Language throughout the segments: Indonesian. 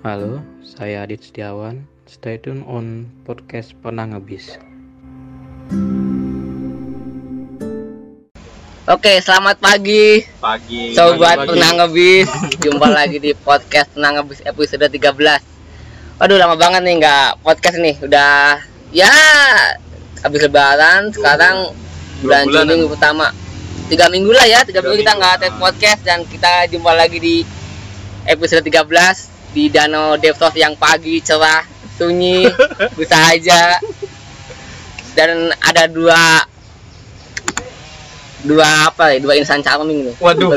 Halo, saya Adiet Setiawan. Stay tune on Podcast Penang Ngebis. Oke, selamat pagi. Sobat Penang Ngebis. Jumpa lagi di Podcast Penang Ngebis episode 13. Waduh, lama banget nih nggak podcast nih. Udah ya habis lebaran, sekarang bulan Juni pertama. 3 minggu kita nggak take podcast, dan kita jumpa lagi di episode 13. Di danau Depsos yang pagi cerah sunyi bisa aja, dan ada dua insan charming nih. Waduh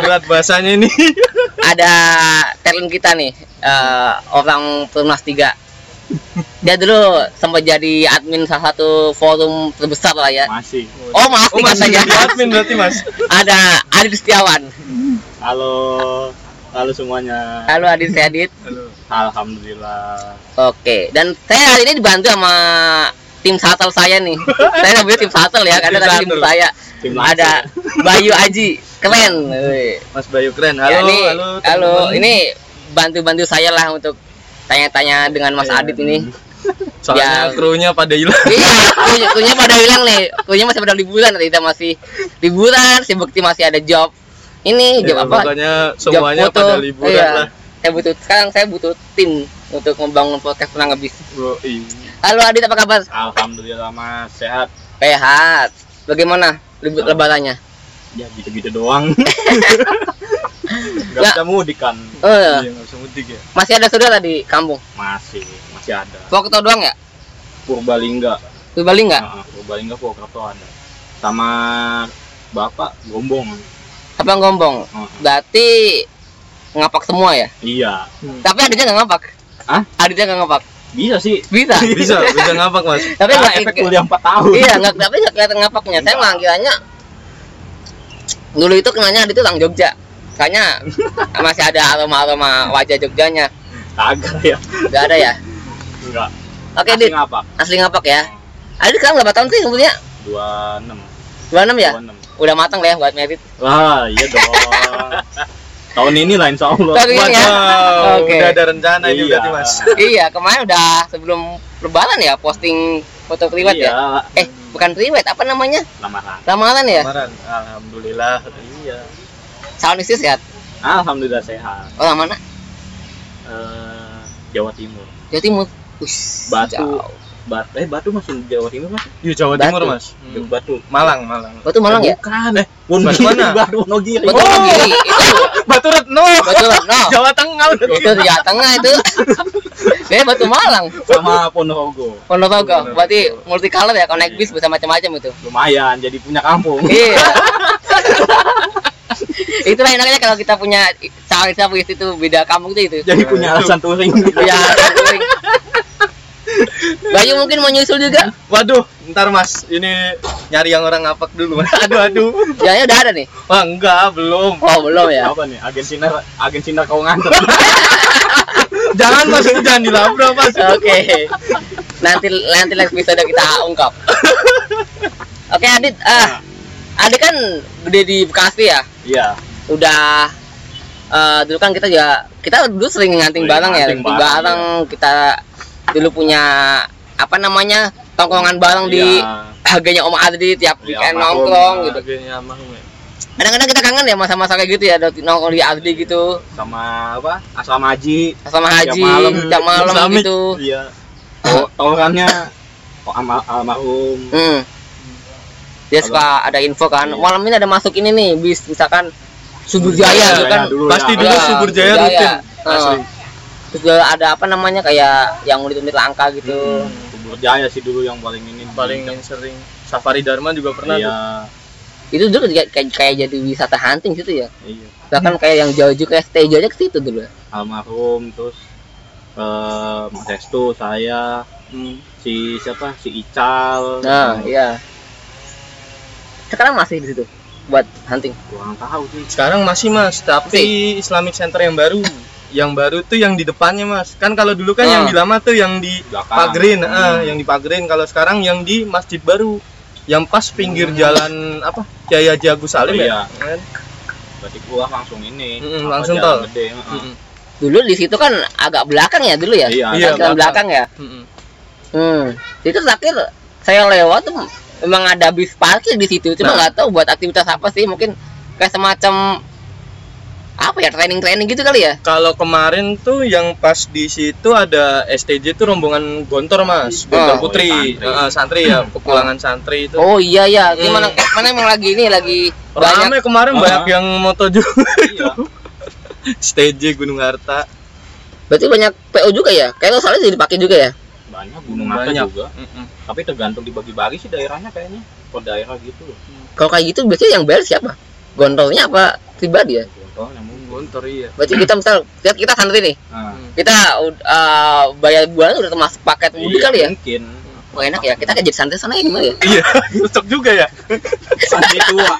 berat bahasanya ini. Ada talent kita nih, orang Perumnas 3. Dia dulu sempat jadi admin salah satu forum terbesar lah ya. Masih jadi admin berarti Mas. Ada Adiet Setiawan. Halo semuanya. Halo Adit. Halo. Alhamdulillah. Oke, dan saya hari ini dibantu sama tim satel saya nih. Saya namanya tim satel ya, karena tadi tim saya. Ada Bayu Aji, keren. Mas Bayu keren. Halo, ya, nih, halo. Ini bantu saya lah untuk tanya-tanya dengan Mas Adit ini. Soalnya krunya pada hilang. Iya, krunya pada hilang nih. Krunya masih pada liburan, kita masih liburan, si Bekti masih ada job. Ini job apa? Pokoknya semuanya pada liburan lah. Saya butuh tim untuk membangun Podcast Penang Ngebis. Halo Adit, apa kabar? Alhamdulillah Mas, sehat. Bagaimana lebarannya? Ya gitu-gitu doang. Gak bisa mudik kan? Iya, gak bisa mudik ya. Masih ada saudara di kampung? Masih ada. Purwokerto doang ya? Purbalingga, Purwokerto ada. Sama Bapak Gombong. Berarti ngapak semua ya? Iya. Tapi Aditnya nggak ngapak. Hah? Aditnya nggak ngapak. Bisa sih. Bisa ngapak Mas. Tapi nggak efek kuliah 4 tahun. Iya, tapi nggak kelihatan ngapaknya. Saya manggilnya dulu itu kenanya Adit itu orang Jogja. Kayaknya masih ada aroma wajah Jogjanya. Kagak ya? Nggak ada ya? Enggak. Oke, Adit. Asli ngapak ya. Adit sekarang berapa tahun sih umurnya? 26 ya? 26. Udah matang lah ya buat merit. Wah, iya dong. Tahun ini lah insya Allah. Okay. Udah ada rencana ini berarti Mas. Iya, kemarin udah sebelum lebaran ya posting foto priwet ya. Bukan priwet, apa namanya? Lamaran ya? Lamaran. Alhamdulillah. Iya. Calon istri sehat? Alhamdulillah sehat. Orang mana? Jawa Timur. Ush, Batu masih Jawa Timur Mas. Iya Jawa Timur Mas. Batu. Malang. Batu Malang ya? Bukan. Batu mana? Batu Nogiri. Batu Retno. Jawa Tengah itu. Saya Batu Malang. Sama Ponorogo. Berarti multicolor ya, kalau naik bis bisa macam-macam itu. Lumayan, jadi punya kampung. Iya. Itulah enaknya kalau kita punya cara itu beda kampung itu. Jadi punya alasan touring. Bayu mungkin mau nyusul juga. Waduh, ntar Mas, ini nyari yang orang ngapak dulu Mas. Aduh. Jadinya udah ada nih? Wah, enggak, belum. Oh, belum ya. Apa nih? Agen Sinar kau nganter. Jangan Mas, itu jangan dilabrak Mas. Oke. Nanti episode kita ungkap. Oke, Adit. Adit kan gede di Bekasi ya? Iya. Udah dulu kan kita dulu sering nganting barang ya. Barang ya. Kita dulu punya apa namanya tongkongan bareng di harganya Om Adit tiap weekend nongkrong gitu. Kadang-kadang kita kangen ya masa-masa kayak gitu ya, nongkrong di Adit gitu. Sama apa? Asrama Haji jam malam gitu. Iya. Tongkrongannya almarhum. Dia suka ada info kan. Iya. Malam ini ada masuk ini nih bis misalkan Cebong Jaya gitu kan. Pasti dulu Cebong Jaya rutin. Asli. Terus ada apa namanya kayak yang unit-unit langka gitu. Cebong Jaya sih dulu yang paling yang sering. Safari Dharma juga pernah. Iya. Tuh. Itu dulu kayak jadi wisata hunting situ ya. Iya. Bahkan kayak yang jauh-jauh kayak Tejo aja ke situ dulu. Almarhum terus Mas Restu, saya, si siapa? Si Ical. Nah, iya. Sekarang masih di situ buat hunting. Kurang tahu sih. Sekarang masih Mas, tapi Islamic Center yang baru. Yang baru tuh yang di depannya Mas. Kan kalau dulu kan yang di lama tuh yang di Pagrin, yang di Pagrin. Kalau sekarang yang di Masjid Baru. Yang pas pinggir jalan apa? Kiai Haji Agus Salim ya. Berarti gua langsung ini. Langsung tol. Gede, Dulu di situ kan agak belakang ya dulu ya. Iya, belakang ya. Itu terakhir saya lewat tuh memang ada bis parkir di situ. Cuma nggak tahu buat aktivitas apa sih. Mungkin kayak semacam apa ya, training gitu kali ya. Kalau kemarin tuh yang pas di situ ada STJ tuh rombongan Gontor Mas, Gontor Putri, santri ya, kepulangan santri itu. Oh iya ya, gimana mana emang lagi ini lagi ramai kemarin, banyak yang moto juga. Iya. STJ Gunung Harta. Berarti banyak PO juga ya? Kayaknya soalnya jadi dipakai juga ya? Banyak Gunung Harta juga. Tapi tergantung dibagi-bagi sih daerahnya kayaknya. Kok daerah gitu. Kalau kayak gitu biasanya yang bayar siapa? Gontornya apa pribadi ya? Gontor iya. Berarti kita misal kita santri nih. Kita bayar bulan udah termasuk paket mudik kali ya? Mungkin. Oh, enak ya, kita jadi santri sana gimana ya? Iya, cocok juga ya. Santri tua.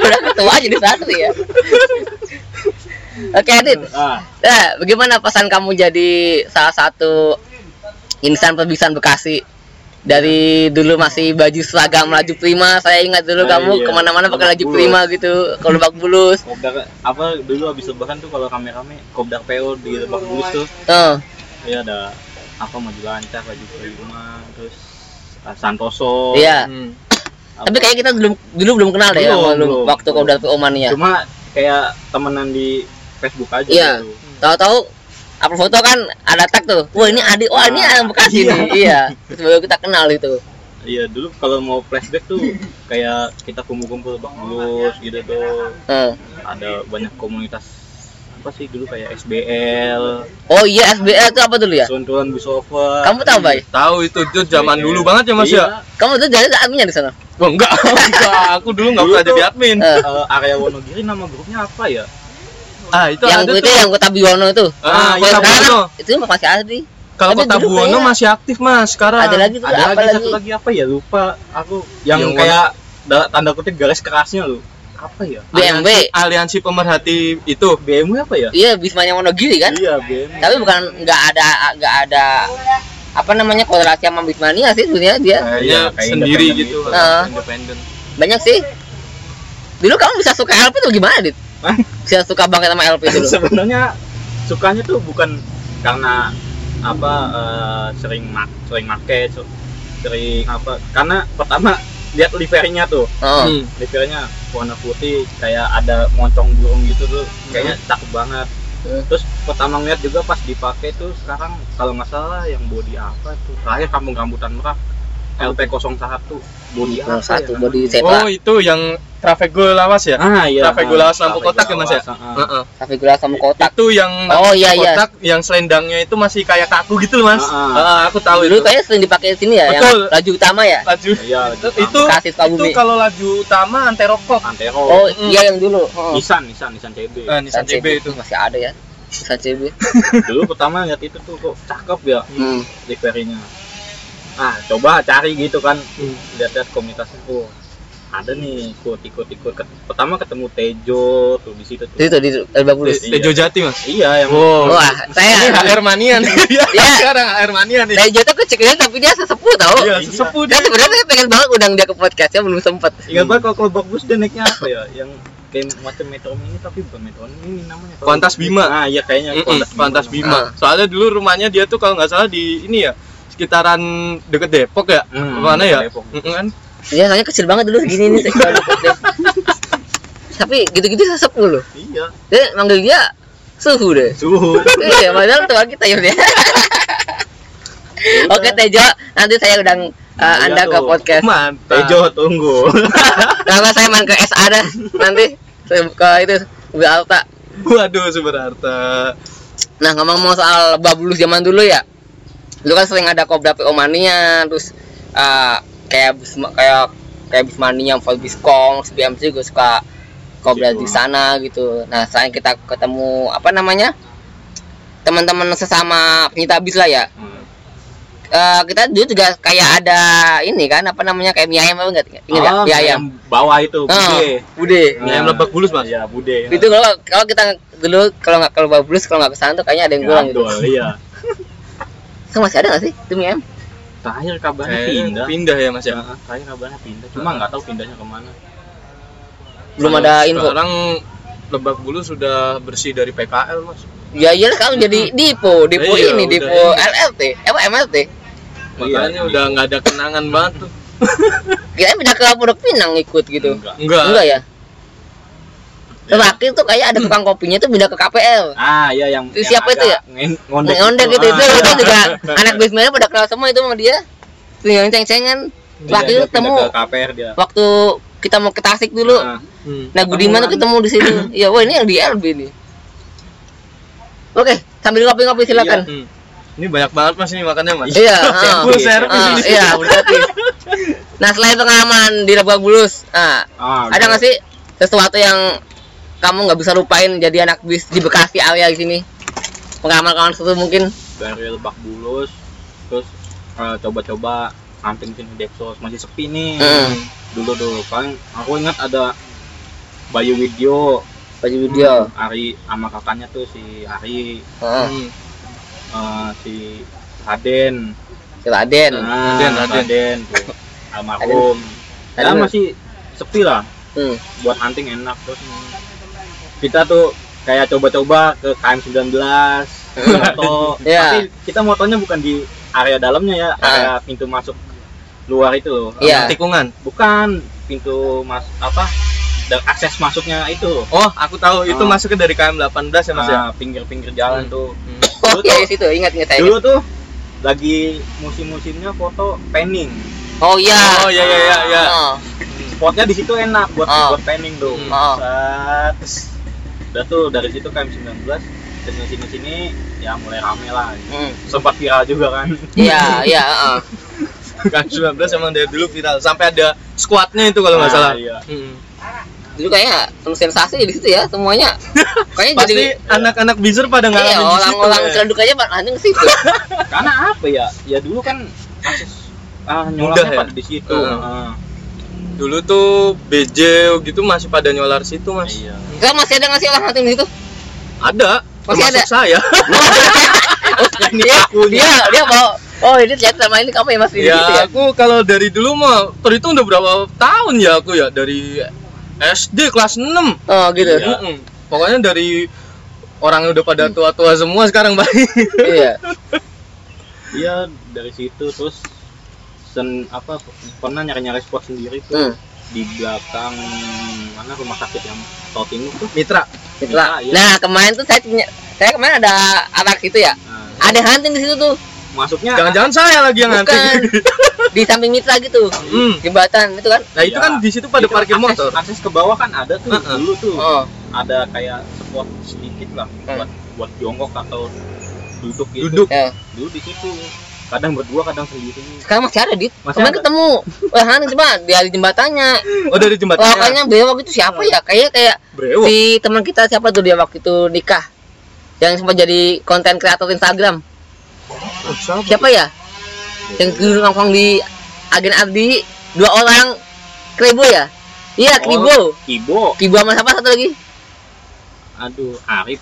Udah tua jadi santri ya. Oke, Adit. Nah, bagaimana pesan kamu jadi salah satu insan perbisan Bekasi? Dari dulu masih baju seragam laju prima, saya ingat dulu kamu kemana-mana pakai laju prima gitu, ke Lebak Bulus. Kobdak apa dulu abis lebaran tuh kalau rame-rame Kobdak PO di Lebak Bulus tuh. Iya ada apa Maju Lancar, laju prima, terus Santoso. Iya. Tapi kayak kita belum kenal deh ya waktu Kobdak PO mania. Cuma kayak temenan di Facebook aja gitu. Tahu-tahu upload foto kan ada tag tuh. Wah, ini Adi. Wah, ini orang Bekasi nih. Iya. Terus baru kita kenal itu. Iya, dulu kalau mau flashback tuh kayak kita kumpul-kumpul bagus gitu tuh. Ada banyak komunitas apa sih dulu kayak SBL. Oh iya, SBL itu apa dulu ya? Suntulan Busover. Kamu tahu, Bay? Tahu itu zaman dulu banget ya, Mas ya. Kamu tuh jadi adminnya di sana? Wah, enggak. Aku dulu enggak pernah jadi admin. Area Wonogiri nama grupnya apa ya? Itu yang ada itu yang Kota Buwono itu. Kota Buwono. Itu masih ada sih. Kalau Kota Buwono masih aktif Mas sekarang. Ada lagi tuh satu lagi apa ya lupa aku yang kayak tanda kutip garis kerasnya lu. Apa ya? BMB. Aliansi Pemerhati itu. BMB apa ya? Iya, Bismanya Wonogiri kan? Iya, BMB. Tapi bukan enggak ada apa namanya korelasi sama Bismania sih sebenarnya dia. Iya, sendiri gitu. Independen. Banyak sih. Dulu kamu bisa suka LP tuh gimana, Dit? Saya suka banget sama LP dulu. Sebenarnya sukanya tuh bukan karena apa sering make, karena pertama lihat livernya tuh. Livernya warna putih kayak ada moncong burung gitu tuh. Kayaknya cakep banget. Terus pertama ngeliat juga pas dipakai tuh sekarang kalau nggak salah yang body apa tuh terakhir kampung rambutan merah LP01 body apa satu ya, body cetak. Oh itu yang traffic goal lawas ya? Iya. Traffic goal lawas lampu kotak ya Mas ya? Traffic goal lawas lampu kotak. Itu yang kotak yang selendangnya itu masih kayak kaku gitu Mas. Aku tahu dulu itu. Dulu kayak sering dipakai sini ya. Betul. Yang laju utama ya? Laju. Iya, itu kalau laju utama anterokok. Oh, iya yang dulu. Nissan CB. Nissan CB itu masih ada ya. Nissan CB. Dulu pertama lihat itu tuh kok cakep ya. Liverynya. Coba cari gitu kan. Lihat-lihat komunitas itu. Ada nih ikut. Pertama ketemu Tejo tuh di situ tuh. Di Lebak Bulus. Tejo Jati Mas. Iya yang. Wah, saya HR mania nih. Iya, sekarang HR mania nih. Tejo tuh kecilnya tapi dia sesepuh tau. Iya, sesepuh dia. Sebenarnya saya pengen banget undang dia ke podcastnya belum sempet. Ingat banget kalau Lebak Bulus dia naiknya apa ya? Yang kayak macam metro mini tapi bukan metro mini namanya. Kontas Bima. Iya kayaknya Kontas Bima. Soalnya dulu rumahnya dia tuh kalau nggak salah di ini ya, sekitaran deket Depok ya. Mana ya? Kan. Iya, soalnya kecil banget dulu segini nih. Tapi gitu-gitu sesep dulu. Iya. Dia manggil dia suhu deh. Suhu. Iya, padahal tua kita ya. Oke, Tejo, nanti saya undang Anda ke podcast. Mantap. Tejo tunggu. Karena saya main ke SA dah. Nanti saya ke itu Berharta. Waduh, Berharta. Nah, ngomong soal Lebak Bulus zaman dulu ya. Dulu kan sering ada Kobra PO Mania, terus kayak Bismania, Forbiscom, BMC gue suka Kobra di sana gitu. Nah, selain kita ketemu apa namanya teman-teman sesama penyita bis lah ya. Kita dulu juga kayak ada ini kan apa namanya kayak mie ayam apa enggak? Mie ayam bawah itu bude. Mie ayam Lebak Bulus Mas. Iya, bude. Itu kalau kita dulu kalau Lebak Bulus kalau enggak ke sana tuh kayaknya ada yang kurang gitu. Iya. Sama masih ada enggak sih itu mie ayam? Terakhir kabarnya pindah ya Mas ya. Terakhir kabarnya pindah. Cuma nggak tahu pindahnya kemana. Belum ada info. Sekarang Lebak Bulus sudah bersih dari PKL Mas. Ya iyalah kamu jadi Dipo iya, ini Dipo iya. LRT apa MRT. Makanya iya, udah nggak ada kenangan banget tuh. Kirain pindah ke Pondok Pinang ikut gitu. Enggak ya. Terakhir tuh kayak ada tukang kopinya tuh pindah ke KPL. Ah iya yang itu siapa itu ya? Ngondek gitu itu ah, itu juga anak basement pada kenal semua itu sama dia. Yang ceng-cengan. Terakhir ketemu waktu kita mau ke Tasik dulu. Nah Budiman tuh ketemu di situ. Ya wah ini yang di LB nih. Oke, sambil ngopi-ngopi silakan. Iya, ini banyak banget Mas ini makannya Mas. Iya, full service ini. Iya, berarti. Nah, selain pengalaman di Lebak Bulus, ada enggak sih sesuatu yang kamu enggak bisa lupain jadi anak bis di Bekasi area di sini? Pengalaman-pengalaman sesuatu mungkin dari Lebak Bulus, terus coba-coba mampir-mampir ke Depsos, masih sepi nih. Dulu paling aku ingat ada Bayu Video Ari sama kakaknya tuh si Ari, si Aden, Aden tuh almarhum. Ya masih sepi lah, buat hunting enak terus. Kita tuh kayak coba-coba ke KM 19 moto, tapi kita motonya bukan di area dalamnya ya, area pintu masuk luar itu loh, tikungan, bukan pintu mas apa? Akses masuknya itu. Oh, aku tahu itu masuknya dari KM 18 ya Mas ya. Pinggir-pinggir jalan tuh. Oh, iya situ ingat saya. Dulu tuh lagi musim-musimnya foto panning. Oh iya. Oh iya. Spotnya di situ enak buat panning tuh. Terus udah tuh dari situ KM 19 dan sini-sini ya mulai rame lah. Sempat viral juga kan. Iya, KM 19 emang dari dulu viral sampai ada squadnya itu kalau enggak salah. Iya. Itu kayaknya sensasi di situ ya semuanya. Kayaknya pasti jadi anak-anak biser pada ngalamin di situ. Orang-orang celduk aja pada anjing situ. Karena apa ya? Ya dulu kan nyolaknya pada di situ. Dulu tuh BJ gitu masih pada nyolar situ, Mas. Iya. Enggak masih ada enggak sih orang hunting di situ? Ada. Masih ada. Saya. Ini aku dia mau ini chat sama ini kamu ya Mas di situ ya. Aku kalau dari dulu mah terhitung udah berapa tahun ya aku ya dari SD kelas 6. Oh gitu. Iya. Pokoknya dari orang udah pada tua-tua semua sekarang baik. Iya. Iya dari situ terus pernah nyari-nyari spot sendiri tuh di belakang mana rumah sakit yang Totingu tuh Mitra. Iya. Nah kemarin tuh saya kemarin ada anak situ ya. Ada hunting di situ tuh. Masuknya jangan-jangan saya lagi yang hunting. Di samping Mitra gitu, jembatan itu kan. Nah itu kan di situ pada parkir motor. Akses ke bawah kan ada tuh dulu tuh. Ada kayak spot sedikit lah buat jongkok atau duduk gitu. Dulu di situ. Kadang berdua, kadang sendiri. Sekarang masih ada, Dit. Kemarin ketemu. Wah, hantu coba dari jembatannya. Oh, dari jembatannya. Makanya brewok itu siapa ya? Kayak brewok. Si teman kita siapa tuh dia waktu itu nikah. Yang sempat jadi konten kreator Instagram. Oh, siapa ya? Yang dulu nongkrong di Agen Ardi 2 orang Kribo ya? Iya, Kribo sama siapa satu lagi? Aduh, Arif.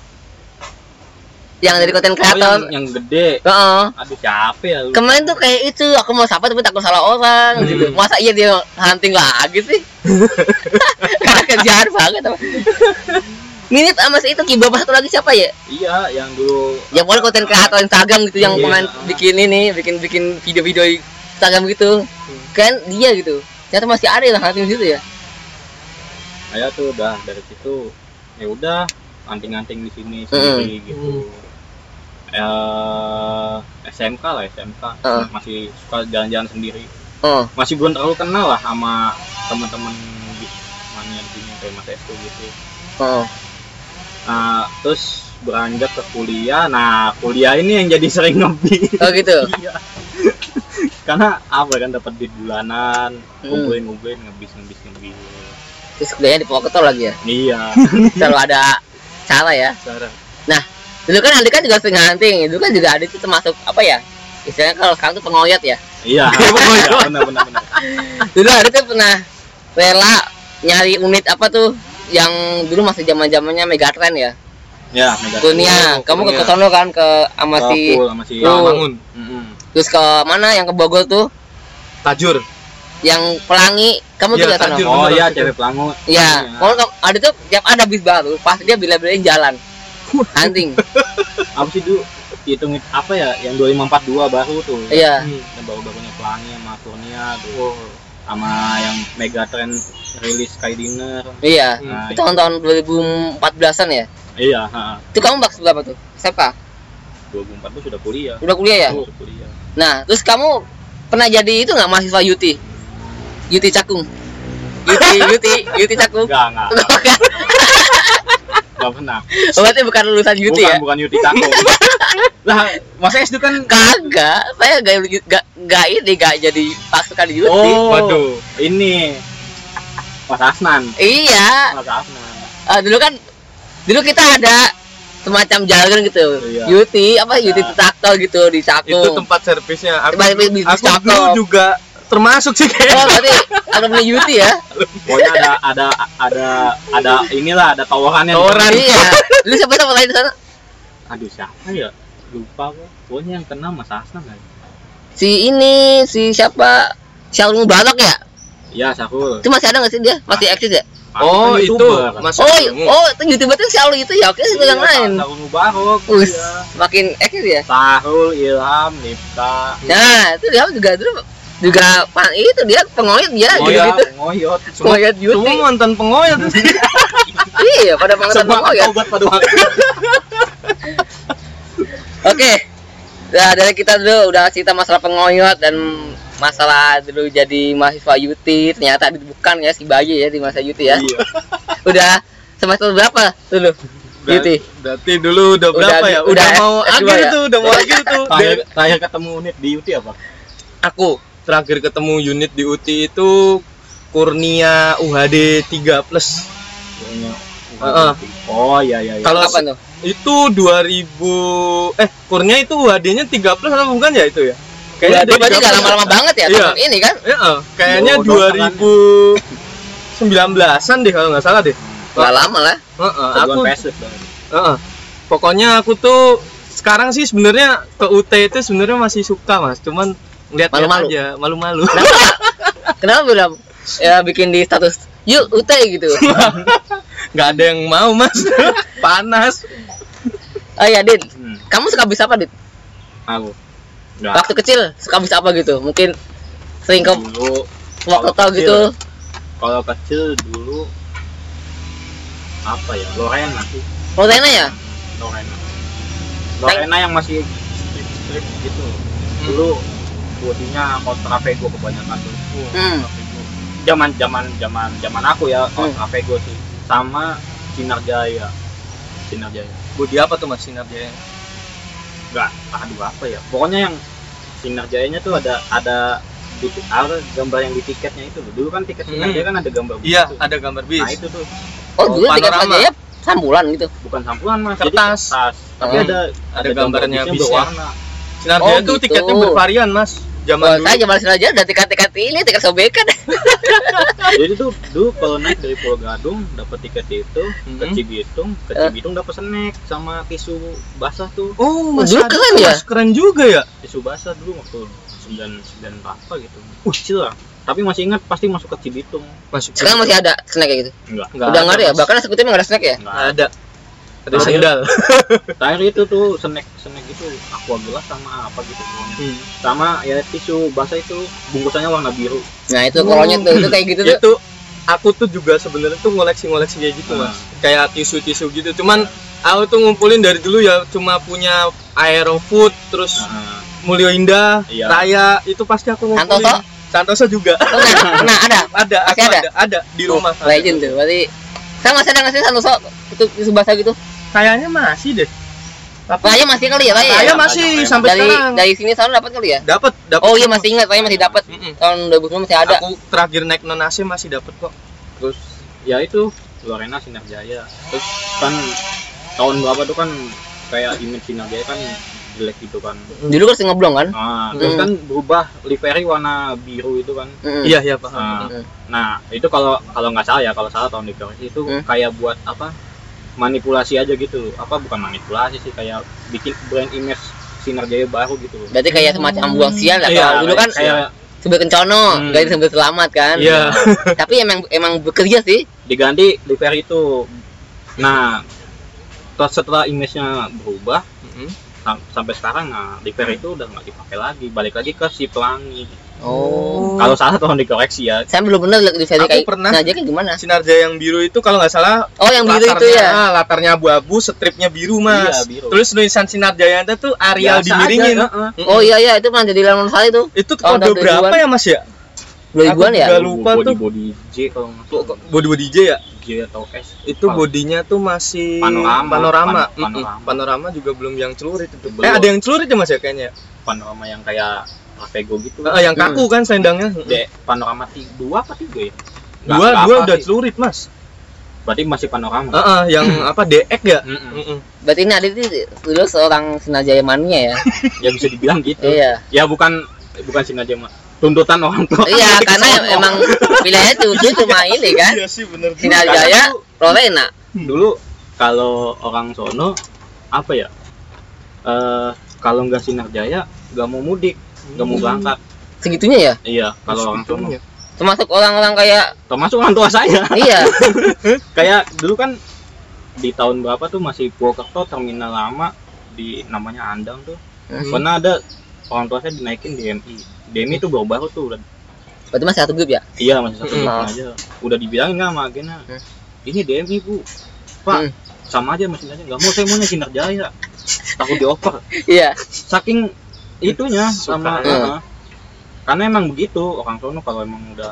Yang dari konten kreator yang gede. Aduh, siapa ya lu? Kemarin tuh kayak itu, aku mau sapa tapi takut salah orang gitu. Masa iya dia hunting lagi sih? Kakak jahat banget. Minit sama si itu Kibo satu lagi siapa ya? Iya, yang dulu. Yang pokoknya konten kreator Instagram gitu yang bikin ini, bikin video-video Instagram gitu. Kan dia gitu. Ternyata masih ada lah hunting situ ya. Ayah tuh udah dari situ. Ya udah, hunting-hunting di sini sendiri gitu. SMK. Masih suka jalan-jalan sendiri. Masih belum terlalu kenal lah sama teman-teman di mana di sini kayak Mas Estu gitu. Nah, terus beranjak ke kuliah. Nah, kuliah ini yang jadi sering ngopi. Oh gitu. Iya. Karena kan dapat duit bulanan, ngumpulin ngebis. Terus kuliahnya di Purwokerto lagi ya? Iya. Selalu ada cara ya. Nah, dulu kan Andi kan juga sering hunting. Dulu kan juga Andi itu termasuk apa ya? Istilahnya kalau sekarang tuh pengoyot ya. Iya, pengoyot. Benar. Dulu Andi tuh pernah rela nyari unit apa tuh? Yang dulu masih zaman-zamannya Megatrend ya. Ya, Megatrend. Dunia. Kamu ke sono kan ke sama si Bangun. Terus ke mana yang ke Bogor tuh? Tajur. Yang Pelangi, kamu juga ke sono. Oh iya, cewek Pelangi. Iya. Kalau ada tuh tiap ada bis baru, pasti dia bila-bilain jalan. hunting. Apa sih dulu hitung apa ya yang 2542 baru tuh. Iya. Yang baru-barunya Pelangi sama Kurnia tuh. Wow. Sama yang Megatrend rilis Sky Dinner. Iya. Nah, itu tahun-tahun 2014-an ya? Iya, ha. Itu kamu bak berapa tuh? Siapa? 2014 tuh sudah kuliah. Sudah kuliah ya? Sudah kuliah. Nah, terus kamu pernah jadi itu enggak mahasiswa Yuti? Yuti Cakung. Yuti Cakung. Enggak. Enggak pernah. Berarti bukan lulusan Yuti ya? Bukan Yuti Cakung. Lah, masa SD kan kagak. Saya enggak jadi pasukan Yuti. Oh, waduh. Ini Mas Asnan. Iya. Mas Asnan. Dulu kita ada semacam jargon gitu. Iya. Yuti apa Yuti Traktor gitu di Cakung. Itu tempat servisnya. Aku dulu juga termasuk sih kayak. Oh, berarti alumni Yuti ya. Pokoknya ada inilah, ada tawarannya. Tawaran. Iya. Lu siapa lain di sana? Aduh, siapa ya? Lupa kok. Pokoknya yang kena Mas Hasan kan. Si ini, si siapa? Sahlul Mubarak ya? Iya, Sahlul. Itu masih ada enggak sih dia? Masih eksis ya? Oh, itu Mas. Oh, YouTuber itu Sahlul itu ya. Oke, itu yang lain. Sahlul Mubarak. Makin eksis ya? Sahlul, Ilham, Nipta. Nah, itu dia juga pan itu dia pengoyot ya gitu. Pengoyot. Pengoyot Yuti. Semua mantan pengoyot. Iya, pada mantan pengoyot. Obat pada waktu. Oke. Nah, dari kita dulu udah cerita masalah pengoyot dan masalah dulu jadi mahasiswa Yuti, ternyata bukan ya si Bayu ya di masa Yuti ya. Iya. Udah semester berapa dulu? Yuti. Berarti dulu udah berapa ya? Udah mau akhir tuh. Saya ketemu unit di Yuti apa? Aku terakhir ketemu unit di UTI itu Kurnia UHD 3+. Oh iya. Kalau kapan tuh? Itu 2000 Kurnia itu UHD-nya 3+ atau bukan ya itu ya? Kayaknya itu berarti enggak lama-lama banget ya tahun ini kan? Heeh. Kayaknya 2019-an deh kalau enggak salah deh. Enggak lama lah. Aku pokoknya aku tuh sekarang sih sebenarnya ke UTI itu sebenarnya masih suka, Mas. Cuman lihat aja malu-malu. Kenapa ya bikin di status yuk UT gitu. Nggak ada yang mau, Mas. Panas. Oh iya, Din. Kamu suka bis apa, Din? Aku. Nggak. Waktu kecil suka bis apa gitu? Mungkin sering ke Wokerto gitu. Kalau kecil dulu apa ya? Lorena sih. Lorena ya? Lorena yang masih strip gitu. Dulu bodinya Contravego kebanyakan tuh. Zaman aku ya Contravego sih. Sama Sinar Jaya. Bodi apa tuh Mas Sinar Jaya? Enggak, aduh apa ya? Pokoknya yang Sinar Jayanya tuh ada gambar yang di tiketnya itu. Dulu kan tiket Sinar Jaya kan ada gambar bis. Iya, ada gambar bis. Nah, itu tuh. Oh, dulu tiket Jaya sampulan gitu. Bukan sampulan, Mas. Kertas. Tapi ada gambarnya bis warna. Sinar Jaya itu gitu. Tiketnya bervarian, Mas. Zaman dulu. Saya zaman Sinar Jaya udah tiket-tiket ini, tiket sobekan. Jadi tuh dulu kalau naik dari Pulau Gadung dapat tiket itu, ke Cibitung, dapat snack sama tisu basah tuh. Oh, Mas, keren ya. Mas, keren juga ya. Tisu basah dulu waktu 99 berapa gitu. Kecil lah. Tapi masih ingat pasti masuk ke Cibitung. Sekarang masih ada snack kayak gitu? Enggak. Udah enggak ada ya? Bahkan eksekutif enggak ada snack ya? Enggak ada. Ada sendal. Terakhir itu tuh snack itu aqua gelas sama apa gitu. Sama ya tisu basah itu bungkusannya warna biru. Nah, itu kolonnya itu kayak gitu tuh. Itu aku tuh juga sebenarnya tuh ngoleksi-ngoleksi kayak gitu, Mas. Kayak tisu-tisu gitu. Cuman aku tuh ngumpulin dari dulu ya cuma punya Aerofood, terus Mulyo Indah, Raya, itu pasti aku ngumpulin. Santoso juga. Nah, ada di rumah. Legend tuh. Berarti saya masih ada nggak sih Santoso itu tisu basah gitu? Kayaknya masih deh. Raya masih kali ya? Raya masih sampai sekarang. Dari sini selalu dapat kali ya? Dapat. Oh iya, masih ingat Raya masih dapat. Tahun 2009 masih ada. Aku terakhir naik nonasi masih dapat kok. Terus ya itu Lorena Sinar Jaya. Terus kan tahun berapa tuh kan kayak image Sinar Jaya kan jelek gitu kan. Dulu kan ngeblong kan? Nah, terus kan berubah livery warna biru itu kan. Iya, paham. Nah, itu kalau nggak salah ya, kalau salah tahun itu kayak buat apa? Manipulasi aja gitu. Apa bukan manipulasi sih, kayak bikin brand image Sinar Jaya baru gitu. Berarti kayak semacam buang sial lah. Iya, dulu kan kayak sebel kencono, enggak disebut selamat kan. Iya. Tapi emang bekerja sih. Diganti livery itu. Nah, setelah image-nya berubah sampai sekarang, nah repair itu udah nggak dipakai lagi, balik lagi ke si Pelangi. Oh, kalau salah tolong dikoreksi ya. Saya belum benar lihat saya kayak pernah ngajakin gimana? Sinar Jaya yang biru itu kalau nggak salah. Oh, yang biru itu ya. Latarnya abu-abu, stripnya biru, Mas. Iya, biru. Terus nulisan Sinar Jaya itu Arial dimiringin. Oh iya iya, itu pernah jadi lawan saya itu. Itu kode berapa ya, Mas ya? 2000-an ya? Aku lupa tuh. Body J ya? J atau S. Itu bodinya tuh masih panorama juga belum yang celurit itu. Ada yang celurit ya, Mas ya kayaknya. Panorama yang kayak Pego gitu. Heeh, yang kaku kan selendangnya. Panorama 2 apa 3 ya? 2 udah celurit, Mas. Berarti masih panorama. Heeh, yang apa DX ya? Berarti ini Adit dulu seorang Sinar Jaya mania ya. Ya bisa dibilang gitu. Iya. Ya bukan Sinar Jaya mania. Tuntutan orang tua. Iya, karena emang pilihannya itu cuma ini kan. Iya sih bener. Sinar Jaya Rolena. Dulu kalau orang sono apa ya? Kalau enggak Sinar Jaya enggak mau mudik. Gak mau berangkat segitunya ya? Iya, kalau orang tua termasuk orang-orang kayak termasuk orang tua saya. Iya. Kayak dulu kan di tahun berapa tuh masih Purwokerto, terminal lama di namanya Andang tuh, pernah ada orang tua saya dinaikin DMI itu baru-baru tuh udah. Berarti masih satu grup ya? Iya, masih satu grup aja. Udah dibilangin gak sama agennya, ini DMI Bu Pak, sama aja masih aja, gak mau saya maunya Sinar Jaya, takut dioper. Iya. Saking itunya sama karena emang begitu orang sono kalau emang udah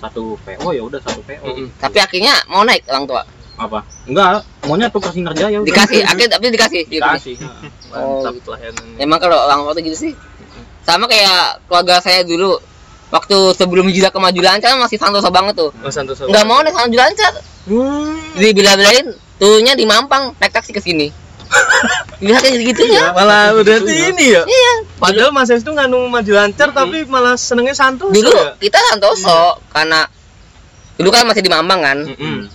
satu PO ya udah satu PO. Tapi akhirnya mau naik orang tua apa enggak, maunya tuh ke Sinar Jaya dikasih akhirnya, tapi dikasih gitu. Emang kalau orang tua tuh gitu sih, sama kayak keluarga saya dulu waktu sebelum hijrah ke Maju Lancar masih Santoso banget tuh. Nggak mau naik Maju Lancar, jadi bila-bilain turunnya di Mampang naik taksi ke sini. Bisa kayak segitunya. Malah berarti ini ya. Iya. Padahal Mas Es itu nggak nunggu Maju Lancar, tapi malah senengnya Santoso. Dulu ya? Kita Santoso karena dulu kan masih di Mampang kan.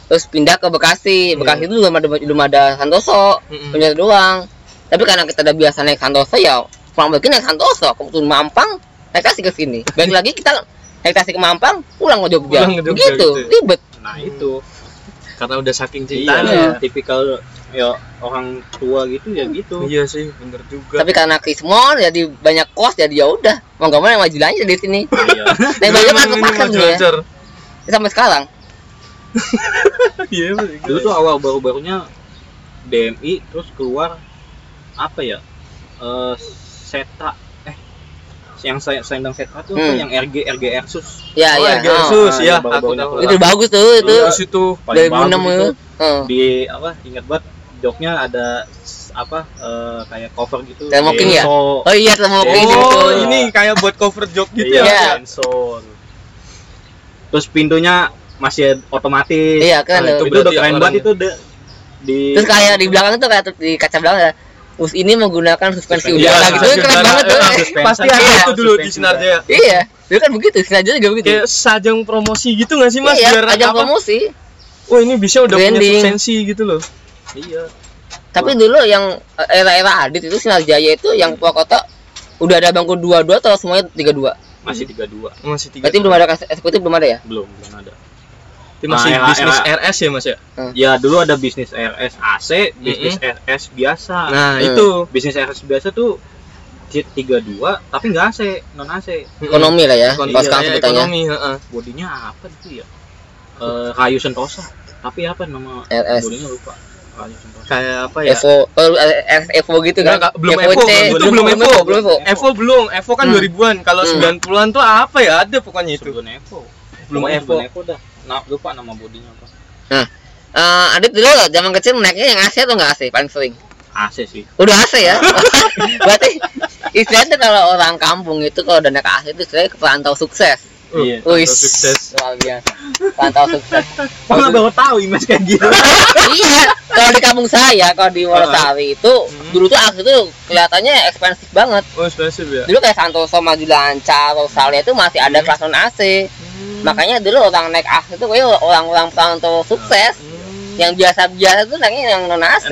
Terus pindah ke Bekasi. Bekasi itu belum ada Santoso, punya doang. Tapi karena kita udah biasa naik Santoso ya, pulang balik naik Santoso, kemudian Mampang naik taksi ke sini. Balik lagi kita naik taksi ke Mampang, pulang ke Jogja. Begitu, ribet. Nah itu karena udah saking cintanya. Tipikal ya orang tua gitu ya gitu. Iya sih, bener juga. Tapi karena Krismon jadi banyak kos, jadi ya udah mau nggak mau yang Maju Lancar di sini. Iya. Nah, banyak banget paket ya. Sampai sekarang. Iya, begitu. Dulu tuh awal baru-barunya DMI terus keluar apa ya? Seta yang selendang Seta tuh yang RG Ersus. Iya, iya. RG Ersus ya. Itu bagus tuh itu. Terus itu paling bagus itu. Di apa? Ingat banget. Joknya ada apa kayak cover gitu. Temoking ya? Oh iya, temoking. Oh ini kayak buat cover jok gitu ya. Terus pintunya masih otomatis. Iya kan. Nah, itu udah keren banget itu di. Terus kayak di belakang itu kayak di kaca belakang ya. Us ini menggunakan suspensi udara gitu. Keren banget tuh. Pasti ada itu dulu di Sinar Jaya. Iya. Dia kan begitu, Sinar Jaya juga begitu. Kayak sajang promosi gitu enggak sih Mas? Iya, sajang promosi. Oh, ini bisa udah punya suspensi gitu loh. Iya. Tapi dulu yang era-era Adit itu Sinar Jaya itu yang Purwokerto udah ada bangku 22 atau semuanya 32? Masih 32. Masih 32. Berarti belum ada eksekutif, belum ada ya? Belum ada. Itu masih bisnis RS ya Mas ya? Ya dulu ada bisnis RS AC, bisnis RS biasa. Nah, itu bisnis RS biasa tuh 32 tapi enggak AC, non AC. Ekonomi lah ya. Kalau sekarang sebutannya. Ekonomi, heeh. Bodinya apa itu ya? Kayu Sentosa. Tapi apa nama bodinya lupa. Kayak apa ya? Evo gitu kan? Belum Evo kan 2000-an. Kalau 90-an tuh apa ya? Ada pokoknya itu. Belum Evo dah. Nah, lupa nama bodinya apa. Nah, Adit dulu loh, zaman kecil naiknya yang AC atau nggak AC? Paling sering? AC sih. Udah AC ya? Berarti istilahnya kalau orang kampung itu kalau udah naik AC itu istilahnya perantau sukses. Iya, sukses. Luar biasa. Perantau sukses. Kalau baru tahu image kayak gitu. Iya. Kalau di kampung saya, kalau di Wonosawi itu dulu tuh AC itu kelihatannya ekspensif banget. Oh, ekspensif ya. Dulu kayak Santoso, Maju Lancar, Rosalia itu masih ada klason AC. Makanya dulu orang naik AC itu kayak orang-orang perantau sukses. Yang biasa-biasa tuh naiknya yang non AC.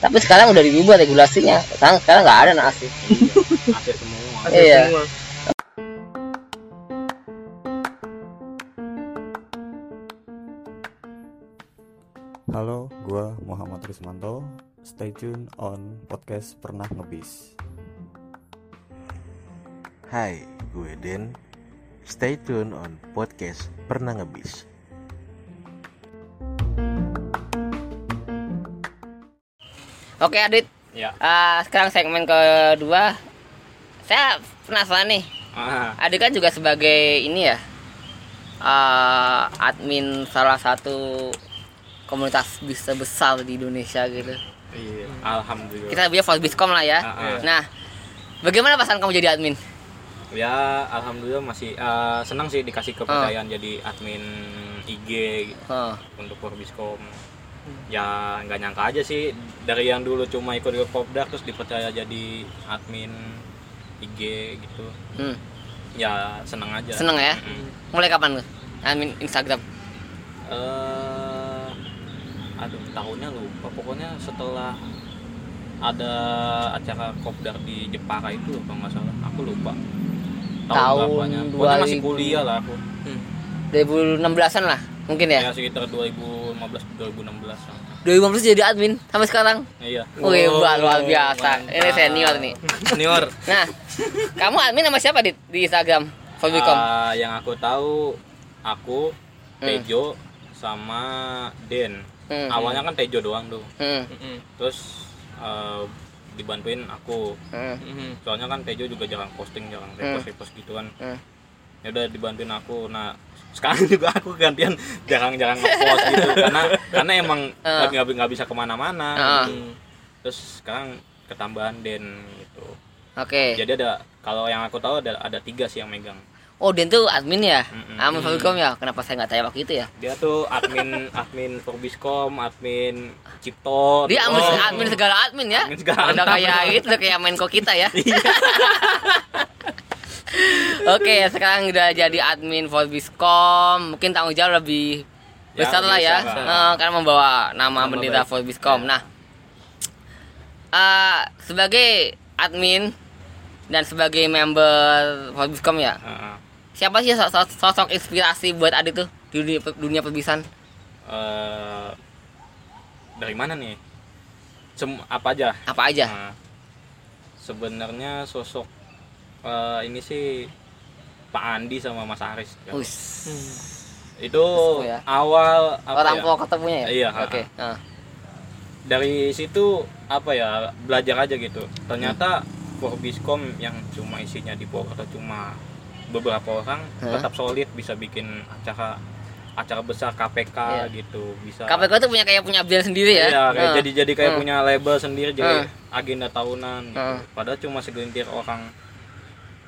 Tapi sekarang udah dirubah regulasinya. Sekarang enggak ada AC. AC semua. Iya. Halo, gue Muhammad Rismanto. Stay tune on Podcast Penang Ngebis. Hai, gue Den. Stay tune on Podcast Penang Ngebis. Oke, Adit. Ya. Sekarang segmen kedua. Saya penasaran nih. Adit kan juga sebagai ini ya. Admin salah satu komunitas bis besar di Indonesia gitu. Iya, alhamdulillah. Kita punya Forbiscom lah ya. Nah, bagaimana perasaan kamu jadi admin? Ya, alhamdulillah masih senang sih dikasih kepercayaan jadi admin IG untuk Forbiscom. Ya, nggak nyangka aja sih dari yang dulu cuma ikut Kopdar terus dipercaya jadi admin IG gitu. Ya, senang aja. Senang ya? Mulai kapan lu admin Instagram? Tahunnya lupa, pokoknya setelah ada acara Kopdar di Jepara itu kalau nggak salah, aku lupa tahun berapanya, pokoknya masih kuliah lah aku. 2016an lah mungkin ya? Ya sekitar 2015 jadi admin sampai sekarang? Iya. Wih, luar biasa, ini senior nih. Senior. Nah, kamu admin sama siapa di Instagram? Yang aku tahu, aku, Tejo, sama Den. Awalnya kan Tejo doang tuh. Terus dibantuin aku. Soalnya kan Tejo juga jarang posting, jarang repost gitu kan. Ya udah dibantuin aku. Nah, sekarang juga aku gantian jarang-jarang ngepost gitu karena emang nggak bisa kemana-mana. Gitu. Terus sekarang ketambahan Den gitu. Oke. Jadi ada, kalau yang aku tahu ada 3 sih yang megang. Oh, Den tuh admin ya? Admin Forbiscom ya? Kenapa saya nggak tanya waktu itu ya? Dia tuh admin Forbiscom, admin Cipto. Dia admin segala admin ya? Admin segala admin. Udah kayak itu, udah kayak Menko kita ya? Oke, sekarang udah jadi admin Forbiscom. Mungkin tanggung jawab lebih besar lah ya. Karena membawa nama bendera Forbiscom. Nah, sebagai admin dan sebagai member Forbiscom ya? Siapa sih sosok inspirasi buat Adi tuh di dunia perbisan? Dari mana nih? Apa aja? Apa aja? Sebenarnya sosok ini sih Pak Andi sama Mas Aris. Kan? Itu ya? Awal apa orang tua ketemunya ya? Iya. Oke. Dari situ apa ya, belajar aja gitu. Ternyata Forbiscom yang cuma isinya di Bogor atau cuma beberapa orang tetap solid, bisa bikin acara besar KPK gitu, bisa. KPK itu punya brand sendiri ya. Iya, kayak jadi kayak punya label sendiri, jadi agenda tahunan gitu. Padahal cuma segelintir orang,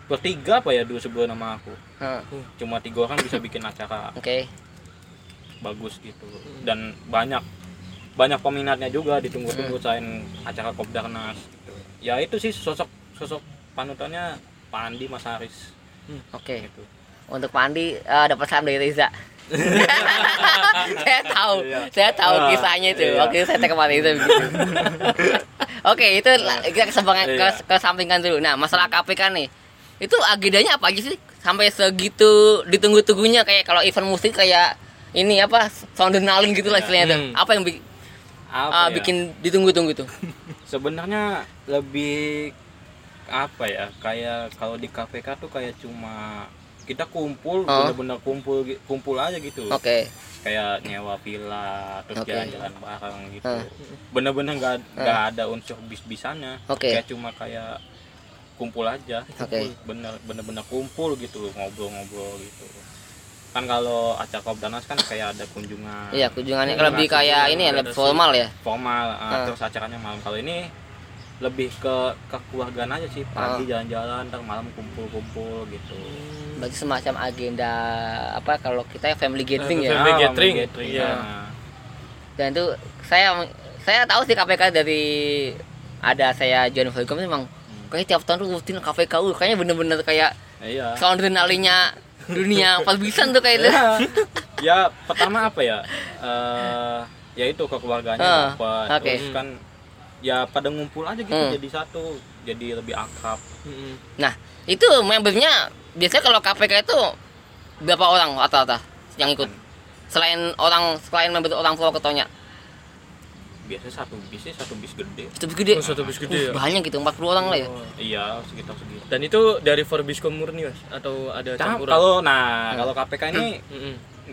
3 apa ya dulu sebelum nama aku. Cuma 3 orang bisa bikin acara. Bagus gitu. Dan banyak peminatnya juga, ditunggu-tunggu sain acara Kopdarnas gitu. Ya itu sih sosok panutannya Pak Andi, Mas Haris. Gitu. Untuk Pak Andi dapat salam dari Riza. Saya tahu kisahnya itu. Waktu itu saya tag sama Riza begitu. Itu kita kesampingkan dulu. Nah, masalah KPK nih. Itu agendanya apa aja sih sampai segitu ditunggu-tunggunya, kayak kalau event musik kayak ini apa soundenaling gitu lah istilahnya tuh. Apa yang bikin ditunggu-tunggu tuh? Sebenarnya lebih apa ya, kayak kalau di KPK tuh kayak cuma kita kumpul, benar-benar kumpul aja gitu. Kayak nyewa villa terus jalan-jalan bareng gitu. Benar-benar nggak ada unsur bis-bisannya. Kayak cuma kayak kumpul aja. Bener-bener kumpul gitu, ngobrol-ngobrol gitu. Kan kalau acara Kopdarnas kan kayak ada kunjungan. Iya, kunjungannya lebih kayak ini ya, lebih formal ya. Formal, terus acaranya malam. Kalau ini lebih ke keluargaan aja sih, pagi jalan-jalan, ntar malam kumpul-kumpul gitu. Berarti semacam agenda apa kalau kita family gathering ya. Family gathering. Iya. Dan itu saya tahu sih KPK dari ada saya join Forbiscom memang kayak tiap tahun tuh rutin KPK, kayaknya bener-bener kayak soundrenalinya dunia perbisan tuh kayak itu. Ya, pertama apa ya? Ya itu keluarganya apa. Terus kan ya pada ngumpul aja gitu, jadi satu, jadi lebih akrab. Nah, itu membernya biasanya kalau KPK itu berapa orang rata-rata yang ikut? Selain member orang tua ketuanya. biasanya satu bis gede. Satu bis gede ya? Banyak gitu, 40 orang lah ya? Iya, sekitar segitu. Dan itu dari Forbiscom murni mas? Atau ada campuran? Kalau KPK ini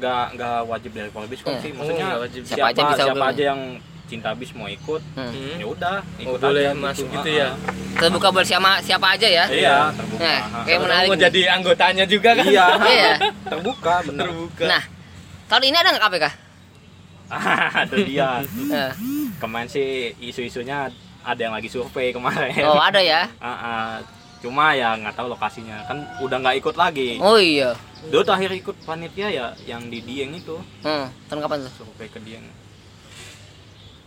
nggak wajib dari Forbiscom sih. Maksudnya siapa aja yang cinta bis mau ikut, ya udah ikut boleh masuk gitu ya. Terbuka buat siapa aja ya? Iya, terbuka. Nah, kayak menarik. Mau jadi anggotanya juga kan? Iya. Terbuka, bener. Nah, tahun ini ada nggak KPK? Ada dia. Kemarin sih isu-isunya ada yang lagi survei kemarin. Oh, ada ya? Cuma ya nggak tahu lokasinya, kan udah nggak ikut lagi. Oh iya. Dulu terakhir ikut panitia ya yang di Dieng itu. Tahun kapan tuh? Survei ke Dieng.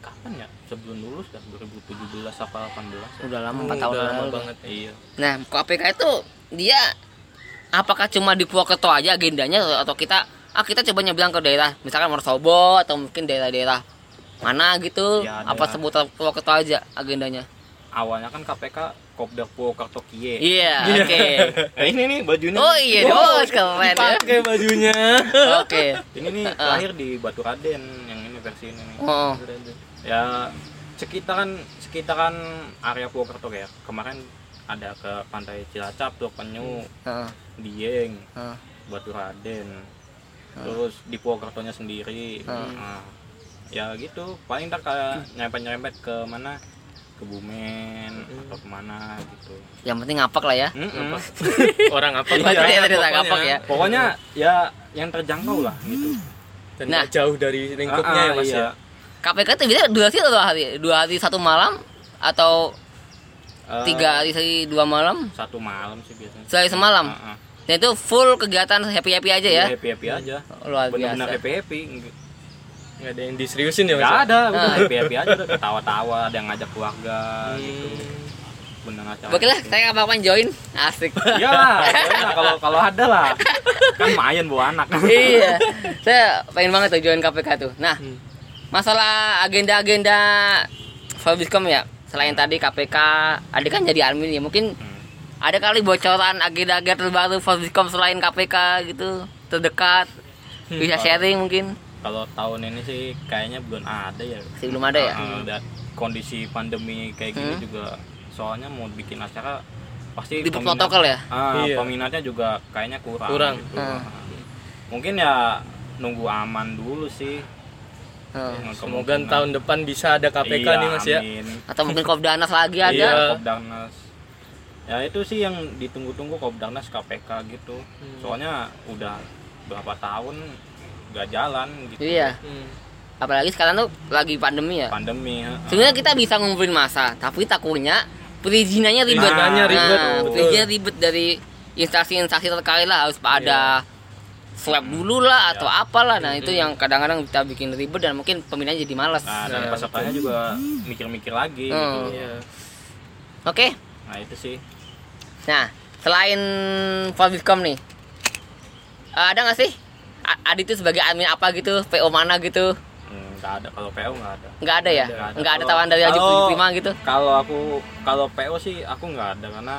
Kapan ya? Sebelum lulus dah, 2017 apa 18 ya? Udah lama, 4 tahun lama banget. Iya. Nah, KPK itu dia apakah cuma di Purwokerto aja agendanya, atau kita coba nyebrang ke daerah misalkan Wonosobo atau mungkin daerah-daerah mana gitu ya, apa seputar Purwokerto aja agendanya? Awalnya kan KPK Kopdar Purwokerto Kie. Iya, oke. Nah, ini nih bajunya. Oh iya, keren. Pakai bajunya. Oke. Ini nih lahir di Batu Raden yang ini versi ini. Oh. Ya sekitaran area Purwokerto ya. Kemarin ada ke pantai Cilacap, Teluk Penyu, Dieng, Batu Raden, terus di Purwokertonya sendiri. Nah, ya gitu. Paling ntar kayak nyerempet ke mana, ke Bumen atau kemana gitu. Yang penting ngapak lah ya. Orang ngapak. ya. Pokoknya ya yang terjangkau lah gitu. Dan nggak jauh dari lingkupnya ya mas ya. KPK itu bisa dua hari satu malam atau 3 hari 2 malam. Satu malam sih biasanya. Sehari semalam. Dan itu full kegiatan happy aja ya. Happy aja. Luar biasa. Benar-benar happy. Nggak ada yang diseriusin ya mas. Nggak ada. Happy aja. Ketawa-tawa. Ada yang ngajak keluarga gitu. Benar acara. Oke lah, saya kapan join? Asik. Iya lah. Kalau ada lah. Kan main bawa anak. Iya. Saya pengen banget tuh join KPK tuh. Nah. Masalah agenda-agenda Forbiscom ya, selain tadi KPK, Adi kan jadi admin ya, mungkin ada kali bocoran agenda-agenda terbaru Forbiscom selain KPK gitu, terdekat, bisa sharing mungkin. Kalau tahun ini sih kayaknya belum ada ya. Belum ada ya? Dan kondisi pandemi kayak gini juga, soalnya mau bikin acara pasti di protokol ya? Peminatnya juga kayaknya kurang. Gitu. Mungkin ya nunggu aman dulu sih. Semoga tahun depan bisa ada KPK nih mas ya. Atau mungkin Kopdarnas lagi ada. Kopdarnas. Ya itu sih yang ditunggu-tunggu, Kopdarnas KPK gitu. Soalnya udah berapa tahun gak jalan gitu. Iya. Apalagi sekarang tuh lagi pandemi ya. Sebenarnya kita bisa ngumpulin massa, tapi takutnya perizinannya ribet. Perizinannya ribet dari instansi-instansi terkait lah, harus ada swab dulu lah atau apalah. Nah itu yang kadang-kadang kita bikin ribet dan mungkin pembinaan jadi malas. Dan pesertanya juga mikir-mikir lagi gitu. Oke. Nah itu sih. Nah selain Forbiscom nih, ada nggak sih Adi itu sebagai admin apa gitu, PO mana gitu? Nggak ada. Kalau PO nggak ada. Nggak ada ya? Nggak ada tawaran dari Haji Prima gitu? Kalau PO sih aku nggak ada, karena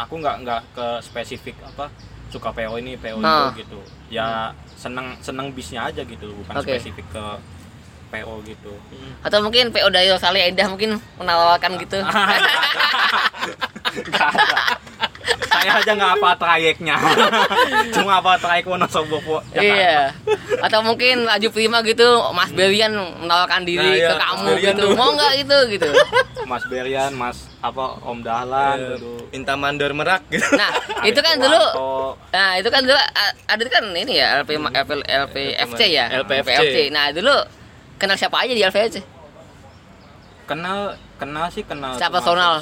aku nggak ke spesifik apa suka PO ini PO itu gitu ya. Seneng bisnya aja gitu, bukan spesifik ke PO gitu. Atau mungkin PO dari Rosalia Indah mungkin menawarkan gitu. Gak ada. Saya aja nggak apa trayeknya. Cuma apa trayek Wonosobo Jakarta. Iya. Atau mungkin Laju Prima gitu, Mas Berian menawarkan diri ke kamu gitu. Mau nggak gitu. Mas Berian, Om Dahlan dulu. Minta mandor Merak gitu. Nah, itu kan dulu ada kan ini ya LPFC ya. LPFC. Nah, dulu kenal siapa aja di LPFC? Kenal. Secara personal.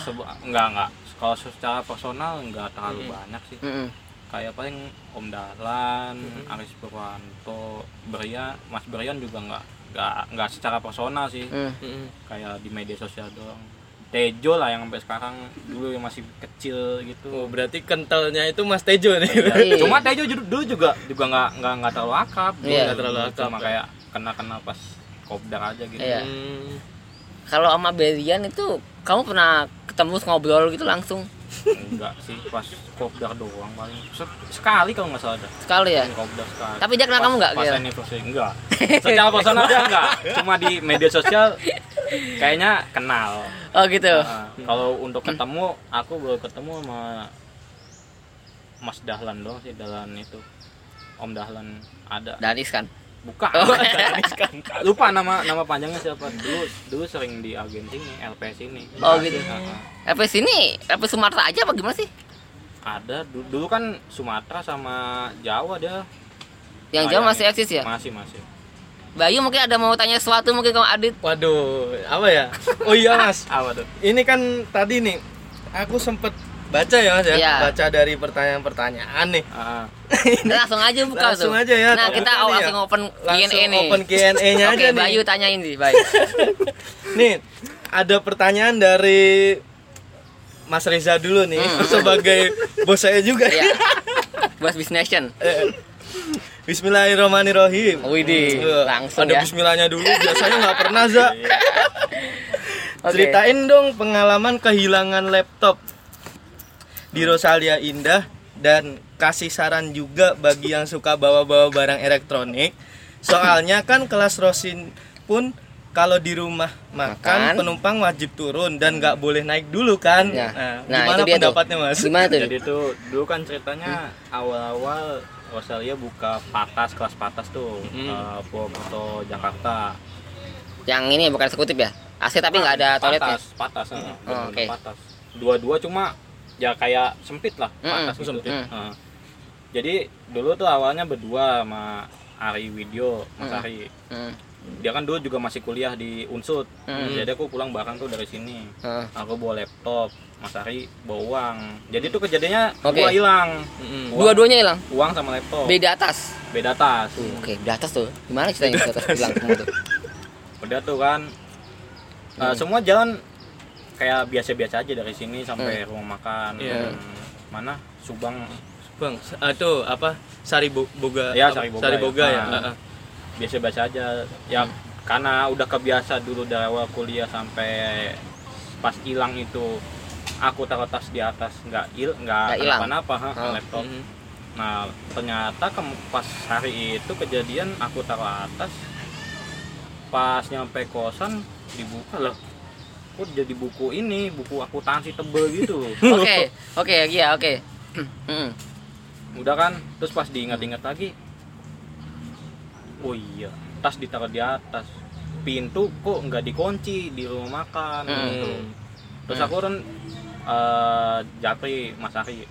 Enggak. Kalau secara personal nggak terlalu banyak sih. Kayak paling Om Dahlan, Aris Purwanto, Berian, Mas Berian juga nggak secara personal sih. Kayak di media sosial doang. Tejo lah yang sampai sekarang, dulu yang masih kecil gitu. Oh, berarti kentalnya itu Mas Tejo nih. Iya. Cuma Tejo dulu juga nggak terlalu akrab. Nggak terlalu akrab. Cuma kayak kena pas kopdar aja gitu. Iya. Kalau sama Berian itu kamu pernah ketemu ngobrol gitu langsung? Enggak sih, pas kopdar doang paling. Sekali kalau nggak salah ada. Sekali ya? Kopdar sekali. Tapi dia kenal kamu nggak? Pas anniversary enggak. Secara personal aja enggak. Cuma di media sosial Kayaknya kenal. Oh gitu. Kalau untuk ketemu, aku belum ketemu sama Mas Dahlan doang sih, Dahlan itu. Om Dahlan ada. Danis kan? Bukan. Oh. Danis kan. Lupa nama panjangnya siapa. Dulu sering di agensi ini, LPS ini. Oh gitu. LPS ini, LPS Sumatera aja apa gimana sih? Ada, dulu kan Sumatera sama Jawa dia. Yang Jawa masih eksis ya? Masih. Bayu mungkin ada mau tanya sesuatu mungkin sama Adit. Waduh, apa ya? Oh iya Mas. Apa tuh? Ini kan tadi nih aku sempet baca ya Mas ya. Iya. Baca dari pertanyaan-pertanyaan nih. Langsung aja buka langsung tuh. Langsung aja ya. Nah, kita langsung ya. Open Q&A nih. Open Q&A-nya aja nih. Oke, Bayu tanyain sih, Bayu. Nih, ada pertanyaan dari Mas Reza dulu nih sebagai bos saya juga. Iya. Bos Business Nation. Bismillahirrahmanirrahim. Widih, langsung ada ya. Ada bismillahnya dulu, biasanya enggak pernah, Za. Okay. Ceritain dong pengalaman kehilangan laptop di Rosalia Indah dan kasih saran juga bagi yang suka bawa-bawa barang elektronik. Soalnya kan kelas Rosin pun kalau di rumah makan penumpang wajib turun dan enggak boleh naik dulu kan. Ya. Nah, gimana pendapatnya, Mas? Gimana tuh? Jadi tuh dulu kan ceritanya awal-awal Rosalia buka kelas patas tuh Purwokerto Jakarta. Yang ini bukan eksekutif ya? AC tapi nggak ada toiletnya. Patas. Oke. Patas. Dua-dua cuma ya kayak sempit lah. Patas itu sempit. Jadi dulu tuh awalnya berdua sama Ari Widyo, Mas Ari. Dia kan dulu juga masih kuliah di Unsud. Jadi aku pulang bareng tuh dari sini. Aku bawa laptop. Mas Ari bawa uang. Jadi itu kejadiannya gua hilang. Dua-duanya hilang. Uang sama laptop. Beda tas. Oke, beda tas tuh. Gimana ceritanya beda tas hilang semua tuh? Udah tuh kan. Semua jalan kayak biasa-biasa aja dari sini sampai rumah makan. Mana? Subang. Itu apa? Sariboga. Ya, Sariboga ya. Biasa-biasa aja. Ya, karena udah kebiasa dulu dari awal kuliah sampai pas hilang itu. Aku taruh tas di atas, nggak kenapa-napa laptop. Nah ternyata pas hari itu kejadian aku taruh atas, pas nyampe kosan dibuka loh, kok jadi buku ini, buku akuntansi tebel gitu. Oke. Udah kan, terus pas diingat-ingat lagi, oh iya tas ditaruh di atas, pintu kok nggak dikunci di rumah makan gitu. Terus aku kan Japri, Mas Ari,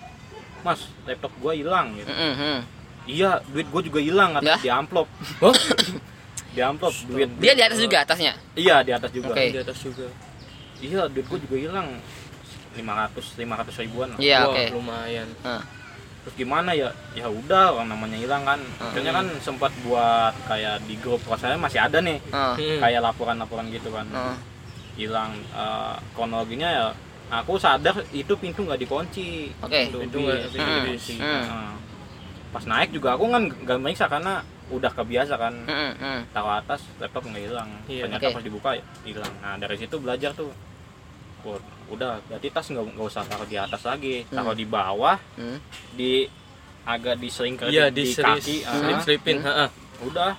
Mas laptop gue hilang gitu. Iya, duit gue juga hilang atas di amplop. Di amplop duit. Dia di atas juga atasnya. Iya di atas juga. Okay. Di atas juga. Iya duit gue juga hilang 500 ribuan. Iya okay. Lumayan. Terus gimana ya? Ya udah orang namanya hilang kan. Akhirnya kan sempat buat kayak di grup rasanya masih ada nih. Kayak laporan-laporan gitu kan. Hilang kronologinya ya. Aku sadar itu pintu nggak dikunci. Oke. Pintu nggak dikunci. Pas naik juga aku kan nggak meriksa karena udah kebiasa kan. Taruh atas laptop nggak hilang. Yeah. Ternyata pas dibuka hilang. Nah dari situ belajar tuh. Udah berarti tas nggak usah taruh di atas lagi. Taruh di bawah. Di agak diseringkan di kaki. Slip-slipin. Udah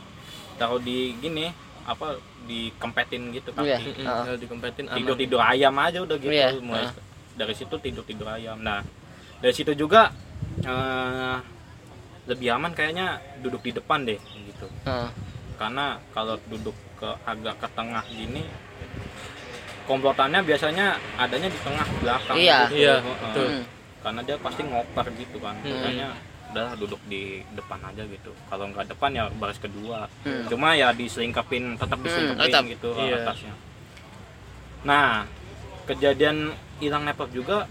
taruh di gini apa? Dikempetin gitu kaki. Dikempetin tidur ayam aja udah gitu. Mulai dari situ tidur ayam. Nah dari situ juga lebih aman kayaknya duduk di depan deh gitu. Karena kalau duduk ke agak ke tengah gini komplotannya biasanya adanya di tengah belakang. Iya. Betul. Karena dia pasti ngoper gitu kan. Makanya udah duduk di depan aja gitu. Kalau nggak depan ya baris kedua. Cuma ya diselingkapin, tetap diselingkapin gitu atasnya. Nah, kejadian hilang laptop juga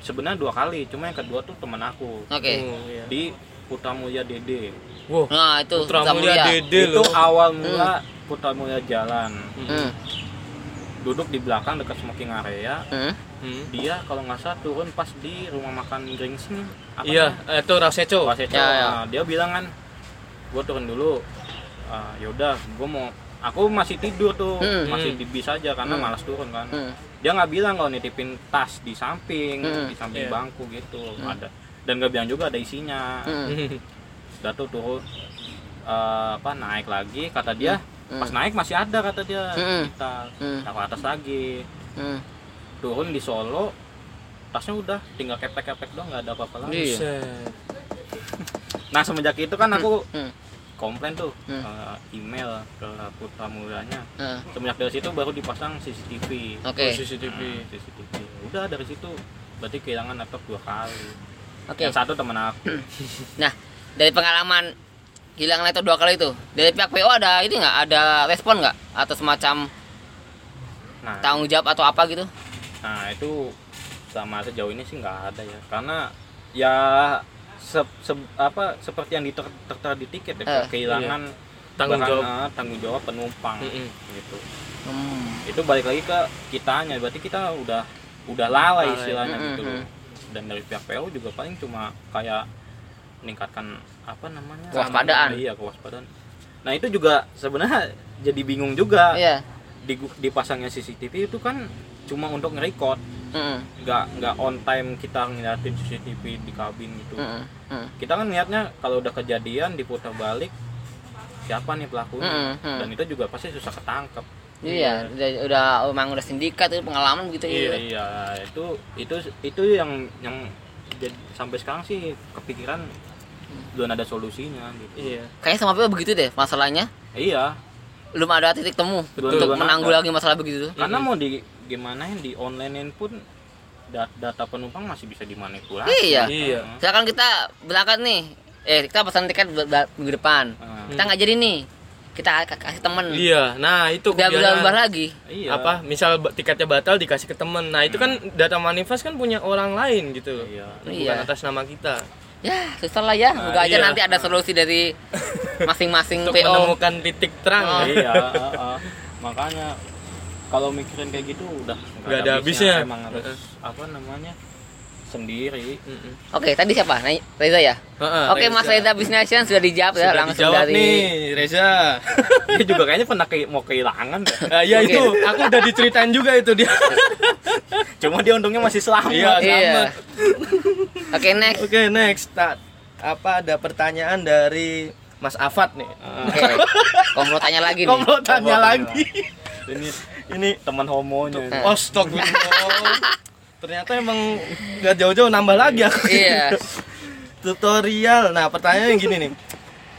sebenarnya 2 kali. Cuma yang kedua tuh teman aku. Okay. Di Putra Mulia Dede. Wow. Nah, itu Putra Mulia Dede itu loh. Awal mula Putra Mulia jalan. Duduk di belakang dekat smoking area. Dia kalau nggak salah turun pas di rumah makan Gringsing. Iya, itu Raseco. Ya. Nah, dia bilang kan, gue turun dulu. Yaudah, aku masih tidur tuh, masih di bis aja karena malas turun kan. Dia nggak bilang kalau nitipin tas di samping, bangku gitu. Ada. Dan nggak bilang juga ada isinya. Udah tuh turun, naik lagi kata dia. Pas naik masih ada kata dia kita ke atas lagi. Turun di Solo tasnya udah tinggal kepek-kepek doang, nggak ada apa-apa lagi. Iya. Nah semenjak itu kan aku komplain tuh email ke Putra Mudanya. Semenjak dari situ baru dipasang CCTV. Okay. CCTV. Udah dari situ berarti kehilangan laptop 2 kali. Okay. Yang satu teman aku. Nah dari pengalaman hilang laptop 2 kali itu dari pihak PO ada ini nggak, ada respon nggak atau semacam tanggung jawab atau apa gitu? Nah itu sama sejauh ini sih nggak ada ya, karena ya seperti yang tertera di tiket ya, kehilangan tanggung jawab penumpang gitu. Itu balik lagi ke kitanya, berarti kita udah lalai istilahnya gitu. Dan dari pihak PO juga paling cuma kayak meningkatkan apa namanya kewaspadaan. Nah itu juga sebenarnya jadi bingung juga. Dipasangnya CCTV itu kan cuma untuk nge-record, nggak on time kita ngeliatin CCTV di kabin gitu. Kita kan niatnya kalau udah kejadian diputar balik siapa nih pelakunya, dan itu juga pasti susah ketangkep. Iya, udah sindikat itu pengalaman gitu. Iya, itu yang sampai sekarang sih kepikiran belum ada solusinya gitu. Iya. Kayaknya sama apa begitu deh masalahnya. Iya. Belum ada titik temu untuk menanggulangi masalah begitu. Karena mau digimanain, di onlinein pun data penumpang masih bisa dimanipulasi. Iya. Misalkan kita berangkat nih, kita pesan tiket minggu depan. Kita nggak jadi nih, kita kasih temen. Iya, nah itu udah berubah lagi. Iya. Apa, misal tiketnya batal dikasih ke temen. Nah itu kan data manifest kan punya orang lain gitu loh. Iya. Bukan atas nama kita. Ya susah lah ya, moga aja nanti ada solusi dari masing-masing PO menemukan titik terang. Makanya kalau mikirin kayak gitu udah nggak ada habisnya. Emang harus sendiri. Oke, tadi siapa? Reza ya. Oke, Mas Reza Business Nation sudah dijawab ya, langsung dari nih Reza. Dia juga kayaknya pernah mau kehilangan. Ya itu, aku udah diceritain juga itu dia. Cuma dia untungnya masih selamat. Iya. Oke, next. Apa ada pertanyaan dari Mas Afad nih? Okay. Komplotannya lagi. Ini teman homonya. Astagfirullah. Ternyata emang enggak jauh-jauh nambah lagi aku. Iya. Tutorial. Nah, pertanyaannya gini nih.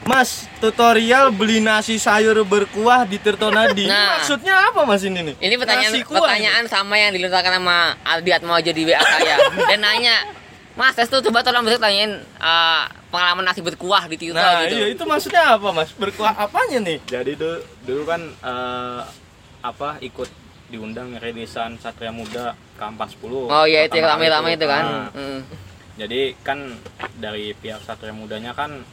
Mas, tutorial beli nasi sayur berkuah di Tirtonadi. Nah, maksudnya apa Mas ini nih? Ini pertanyaan sama yang dilontarkan sama Adiet mau jadi WA saya. Dan nanya, Mas, itu coba tolong bisa tanyain pengalaman nasi berkuah di Tirta gitu. Nah, iya, itu maksudnya apa, Mas? Berkuah apanya nih? Jadi dulu kan ikut diundang Redesan Satria Muda K410. Oh iya, itu rame-rame itu kan. Jadi kan dari pihak Satria Mudanya kan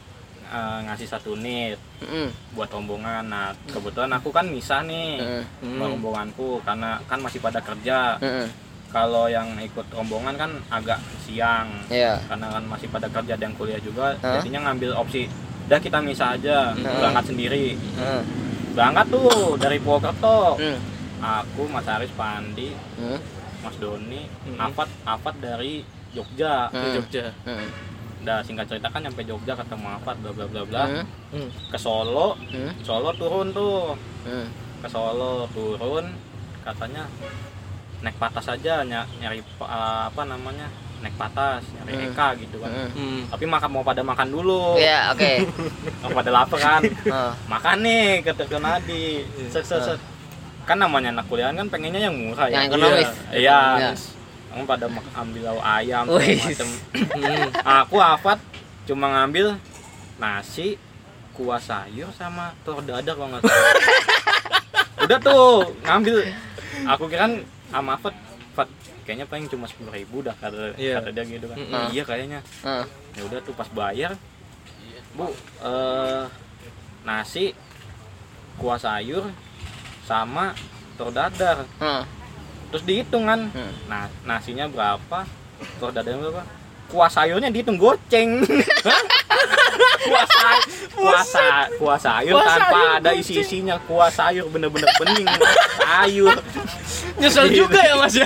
ngasih 1 unit buat rombongan. Nah, kebetulan aku kan misah nih sama rombonganku karena kan masih pada kerja. Kalau yang ikut rombongan kan agak siang, karena kan masih pada kerja dan kuliah juga, jadinya ngambil opsi, udah kita misah aja, berangkat sendiri. Berangkat tuh dari Purwokerto, aku, Mas Aris, Pandi, Mas Doni, Afad dari Jogja. Udah singkat cerita kan nyampe Jogja ketemu Afad, bla bla bla. Ke Solo, Solo turun tuh, katanya naik patas aja, nyari Eka gitu kan. Tapi mau pada makan dulu. Mau pada lapar kan. Makan nih ke Tirtonadi. Kan namanya anak kuliahan kan pengennya yang murah ya. Yang ekonomis. Iya. Pada ambil lauk ayam macam. Aku Afad cuma ngambil nasi, kuah sayur sama telur dadar kalau enggak salah. Udah tuh ngambil. Aku kira kan sama Fat kayaknya paling cuma 10.000 dah kata dia gitu kan. Iya kayaknya. Ya udah tuh pas bayar, Bu, nasi, kuah sayur sama telur dadar. Terus dihitung kan. Nah, nasinya berapa? Telur dadarnya berapa? Kuah sayurnya dihitung goceng. Kuah sayur tanpa ada isi-isinya, kuah sayur bener-bener bening sayur. Nyesel juga ya Mas ya.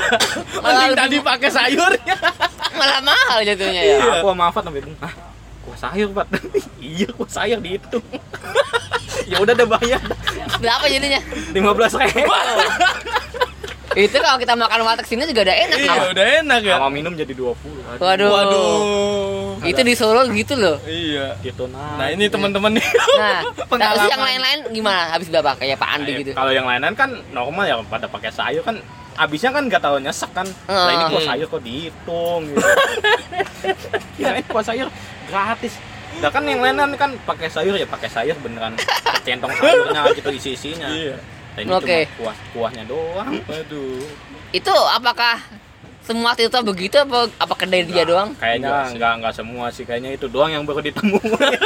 Mending tadi pakai sayurnya. Malah mahal jatuhnya ya. Aku sama Afat sampai bingung. Kuah sayur, Pak. Iya, kuah sayur dihitung. Ya udah deh, bayar. Berapa jadinya? 15.000. Itu kalau kita makan warteg sini juga udah enak. Iya, apa? Udah enak ya. Sama minum jadi 20. Waduh. Itu di Solo gitu loh. Iya. Tirtonadi. Nah, ini teman-teman nih. Nah, terus yang lain-lain gimana? Habis berapa? Kayak Pak Andi gitu. Kalau yang lainan kan normal ya, pada pakai sayur kan. Abisnya kan nggak tahu nyesek kan. Nah, ini kuah sayur kok dihitung gitu. Kirain kuah sayur gratis. Nah kan yang lainan kan pakai sayur ya, pakai sayur beneran centong sayurnya gitu isi-isinya. Iya. Ini okay. Cuma kuahnya doang. Waduh. Itu apakah semua cerita begitu apa kedai dia doang? Kayaknya enggak semua sih, kayaknya itu doang yang baru ditemukan.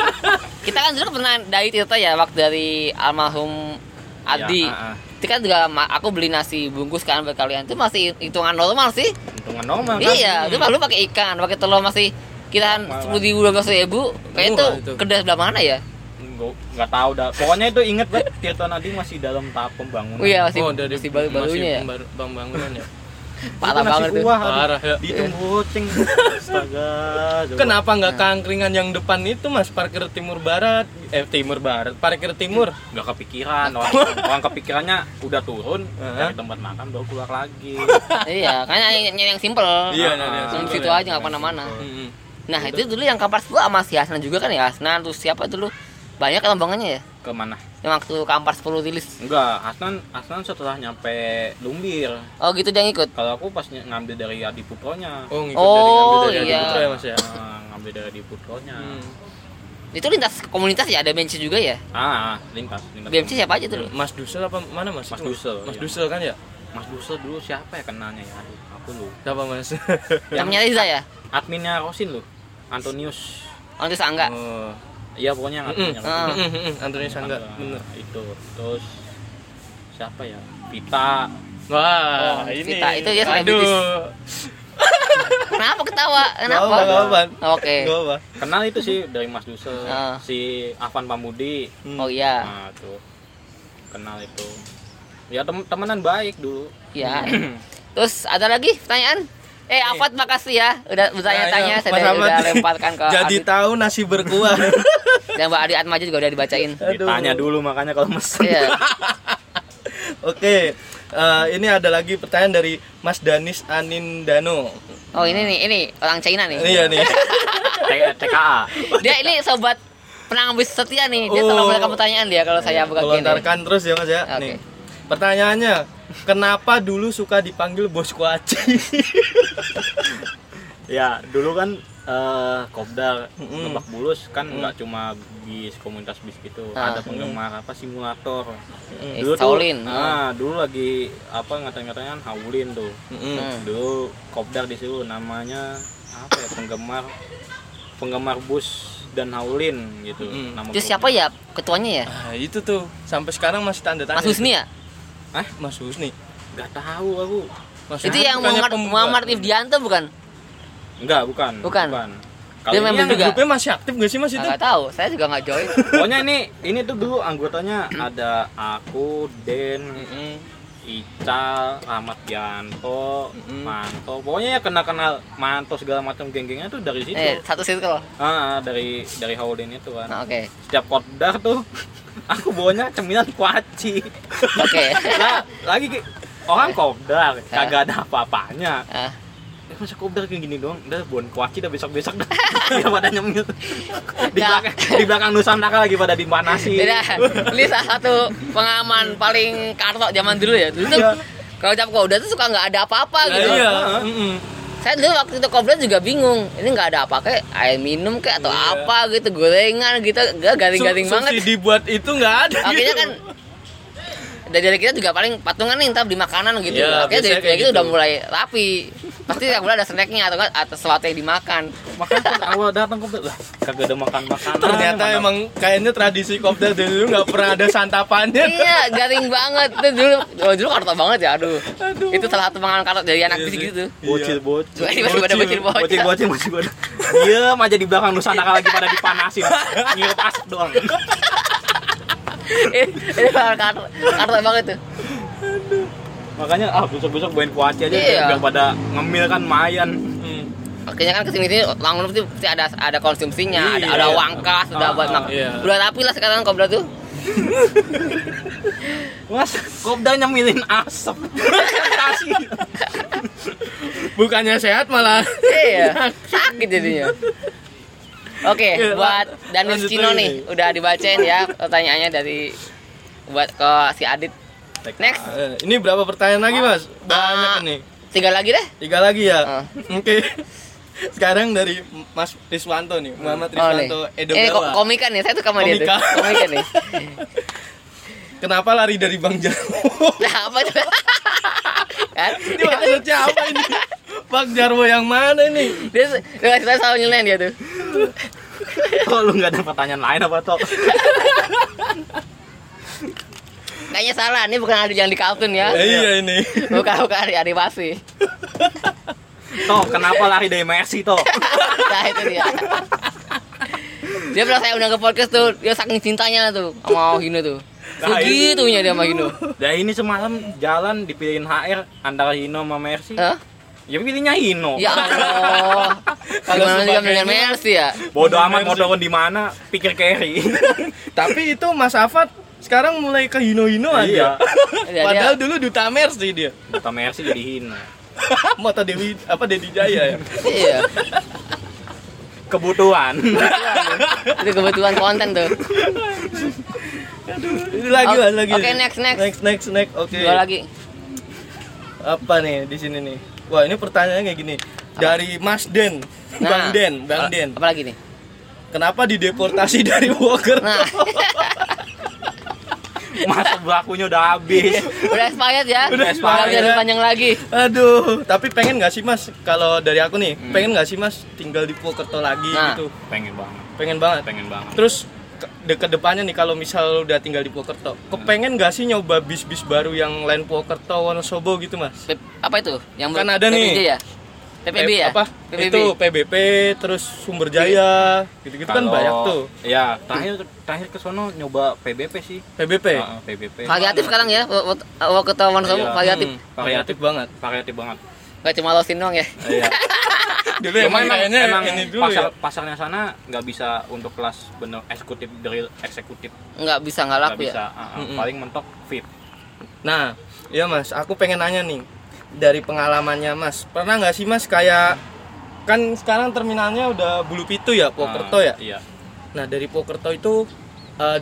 Kita kan dulu pernah dari cerita ya waktu dari almarhum Adi. Ya, itu kan juga aku beli nasi bungkus kan buat kalian. Itu masih hitungan normal sih. Hitungan normal kan? Iya, itu baru pakai ikan, pakai telur masih kirahan 10.000 12.000. Kayak itu kedai sebelah mana ya? Nggak tahu dah, pokoknya itu inget banget Tirtonadi masih dalam tahap pembangunan. Iya, masih baru-barunya ya? Pembangunan ya? Parah banget tuh. Parah ya. Dihitung kucing. Astaga. Kenapa nggak kangkringan yang depan itu, Mas? Parkir Timur Barat. Parkir Timur. Nggak kepikiran. Orang kepikirannya udah turun dari tempat makan baru keluar lagi. Iya, kayaknya nyari yang simple. Iya, situ aja nggak kemana-mana. Nah, itu dulu yang kampar gua sama si Hasan juga kan ya. Hasan tuh siapa dulu? Banyak lombangannya ya? Kemana? Yang waktu Kampar 10 rilis? Enggak, Asnan setelah nyampe Lumbir. Oh gitu dia ngikut? Kalau aku pas ngambil dari Adi Putronya. Oh ngikut dari Adi Putronya Mas ya? Ngambil dari Adi Putronya. Itu lintas komunitas ya? Ada benci juga ya? Lintas benci siapa aja tuh? Mas Dusel apa? Mana Mas? Mas Dusel. Mas Dusel kan ya? Mas Dusel dulu siapa ya kenalnya ya? Aduh, aku lu. Siapa Mas? Yang nyari saya? Adminnya Rosin lu? Antonius. Antonius Angga? Iya pokoknya Antonius Angga bener itu. Terus siapa ya? Pita. Wah, ini. Pita itu ya selebritis. Kenapa ketawa? Kenapa? Oke. Kenal itu sih dari Mas Dusel, si Afan Pamudi. Oh iya. Nah, tuh. Kenal itu. Ya temenan baik dulu. Iya. Terus ada lagi pertanyaan? Afad makasih ya udah bertanya-tanya, saya udah lemparkan ke jadi Adit. Tahu nasi berkuah. Dan Mbak Adiet Maju juga udah dibacain. Ditanya dulu makanya kalau mesen. Iya. Oke, ini ada lagi pertanyaan dari Mas Danis Anindano. Oh ini orang China nih. Iya nih. TKA. Dia ini sobat Penang Ngebis setia nih. Dia tolong berikan pertanyaan dia kalau saya buka gini. Lontarkan terus ya Mas ya. Nih. Pertanyaannya, kenapa dulu suka dipanggil Bos Kuaci? Ya, dulu kan Kopdar Lebak Bulus kan enggak cuma bis komunitas bis gitu. Ada penggemar simulator. Dulu Saulin. Dulu lagi ngatain-ngatain Haulin tuh. Dulu Kopdar di situ namanya penggemar bus dan Haulin gitu. Terus siapa ya ketuanya ya? Itu tuh sampai sekarang masih tanda tanya. Mas Husni ya? Mas Husni? Gak tahu aku. Mas itu yang Muhammad Ifdianto bukan? Enggak, bukan. Kalau ini yang juga grupnya masih aktif gak sih Mas itu? Gak tahu, saya juga gak join. Pokoknya ini tuh dulu anggotanya ada aku, Den, Ical, Ahmad Yanto, Manto. Pokoknya ya kenal Manto segala macam geng-gengnya tuh dari situ. Satu circle? Dari Haulin itu kan. Oke. Setiap kopdar tuh aku bawanya cemilan kuaci. Oke. Nah, lagi orang kopdar kagak ada apa-apanya. Masa kopdar kayak gini doang, udah bon kuaci dah besok-besok dah. Dia pada nyemil. Di belakang Nusantara lagi pada dimanasi. Ini salah satu pengaman paling kartok zaman dulu ya. Dulu tuh kalau cap kopdar tuh suka enggak ada apa-apa gitu. Iya, saya dulu waktu itu kopdar juga bingung, ini nggak ada apa kayak air minum kayak atau apa gitu, gorengan gitu, garing-garing banget. Subsidi buat itu nggak ada. Akhirnya gitu. Kan dari kita juga paling patungan nih, entar di makanan gitu. Ya, akhirnya dari kayak gitu udah mulai rapi. Pasti yang mulai ada snacknya atau sesuatu yang dimakan. Makanya awal datang kopdar, kagak ada makan-makanan. Ternyata emang kayaknya tradisi kopdar dari dulu nggak pernah ada santapannya. Iya, garing banget tuh dulu karto banget ya, aduh. Itu salah satu penganan karto dari anak bis gitu. Bocil-bocil. Bocil-bocil. Diem aja di belakang Nusantara lagi pada dipanasin. Ngirup asap doang. Ini kartu banget tuh. Makanya besok-besok main kuaci aja biar pada ngemil kan mayan. akhirnya kan kesini-sini bangun itu pasti ada konsumsinya, iya, ada wangkas, sudah buat makan. Iya. Udah tapi lah sekarang kobra tuh. Mas, kobra nyemilin asap. Bukannya sehat malah. Iya. Sakit jadinya. Oke, okay, buat Danis Cino nih, udah dibacain ya pertanyaannya dari buat ke si Adit. Next. Ini berapa pertanyaan lagi, Mas? Banyak nih. 3 lagi deh. 3 lagi ya? Oke. Okay. Sekarang dari Mas Riswanto nih, Muhammad Riswanto Edogawa. Komikan nih, saya tuh sama dia tuh. Komikan nih. Kenapa lari dari Bang Jarwo? Nah, apa tuh? Kan? Ini maksudnya apa ini? Bang Jarwo yang mana ini? Dia kasih tahu nyeleneh dia tuh. Oh, lu enggak ada pertanyaan lain apa toh? Kayaknya salah, ini bukan ada yang di kartun ya. Iya ini. Bukan animasi. Toh, kenapa lari dari Mercy toh? Nah, itu dia. Dia pernah saya undang ke podcast tuh, dia saking cintanya tuh sama Hino tuh. Segitunya dia sama Hino. Nah, ini semalam jalan dipilihin HR antara Hino sama Mercy. Ya pilihnya Hino. Ya Allah. Kalau dia dengan Mercy ya. Bodoh amat mau dorong di mana, pikir carry. Tapi itu Mas Afad sekarang mulai ke hino-hino aja. Iya. Padahal dulu duta Mercy dia. Duta Mercy jadi hino. Mata Dewi apa Dedi Jaya ya. Iya. Kebutuhan. Itu kebutuhan konten tuh. Aduh, lagi. Oke, next. Oke. Okay. Dua lagi. Apa nih di sini nih? Wah, ini pertanyaannya kayak gini. Apa? Dari Mas Den. Nah, Bang Den. Apa lagi nih? Kenapa dideportasi dari Wokerto? Nah. Masa berlakunya udah habis. Udah expired ya? Udah expired ya? Panjang lagi. Aduh, tapi pengen enggak sih Mas kalau dari aku nih? Pengen enggak sih Mas tinggal di Purwokerto lagi gitu? Pengen banget. Terus ke depannya nih kalau misal udah tinggal di Purwokerto, kepengen enggak sih nyoba bis-bis baru yang lain Purwokerto Wonosobo gitu, Mas? Apa itu? Yang kan ada nih. PBB ya? Apa? PBB. Itu PBP, terus Sumber Jaya, gitu-gitu kan banyak tuh. Ya, terakhir ke sono nyoba PBP sih. PBP. Variatif sekarang ya. Waktu ketahuan kamu variatif banget. Enggak cuma losin doang ya. Iya. Dulu emang ini dulu pasar, ya. Pasarnya sana enggak bisa untuk kelas bener eksekutif dari eksekutif. Enggak bisa. Paling mentok VIP. Nah, iya Mas, aku pengen nanya nih. Dari pengalamannya Mas, pernah nggak sih Mas kayak kan sekarang terminalnya udah Bulupitu ya, Purwokerto ya. Iya. Nah dari Purwokerto itu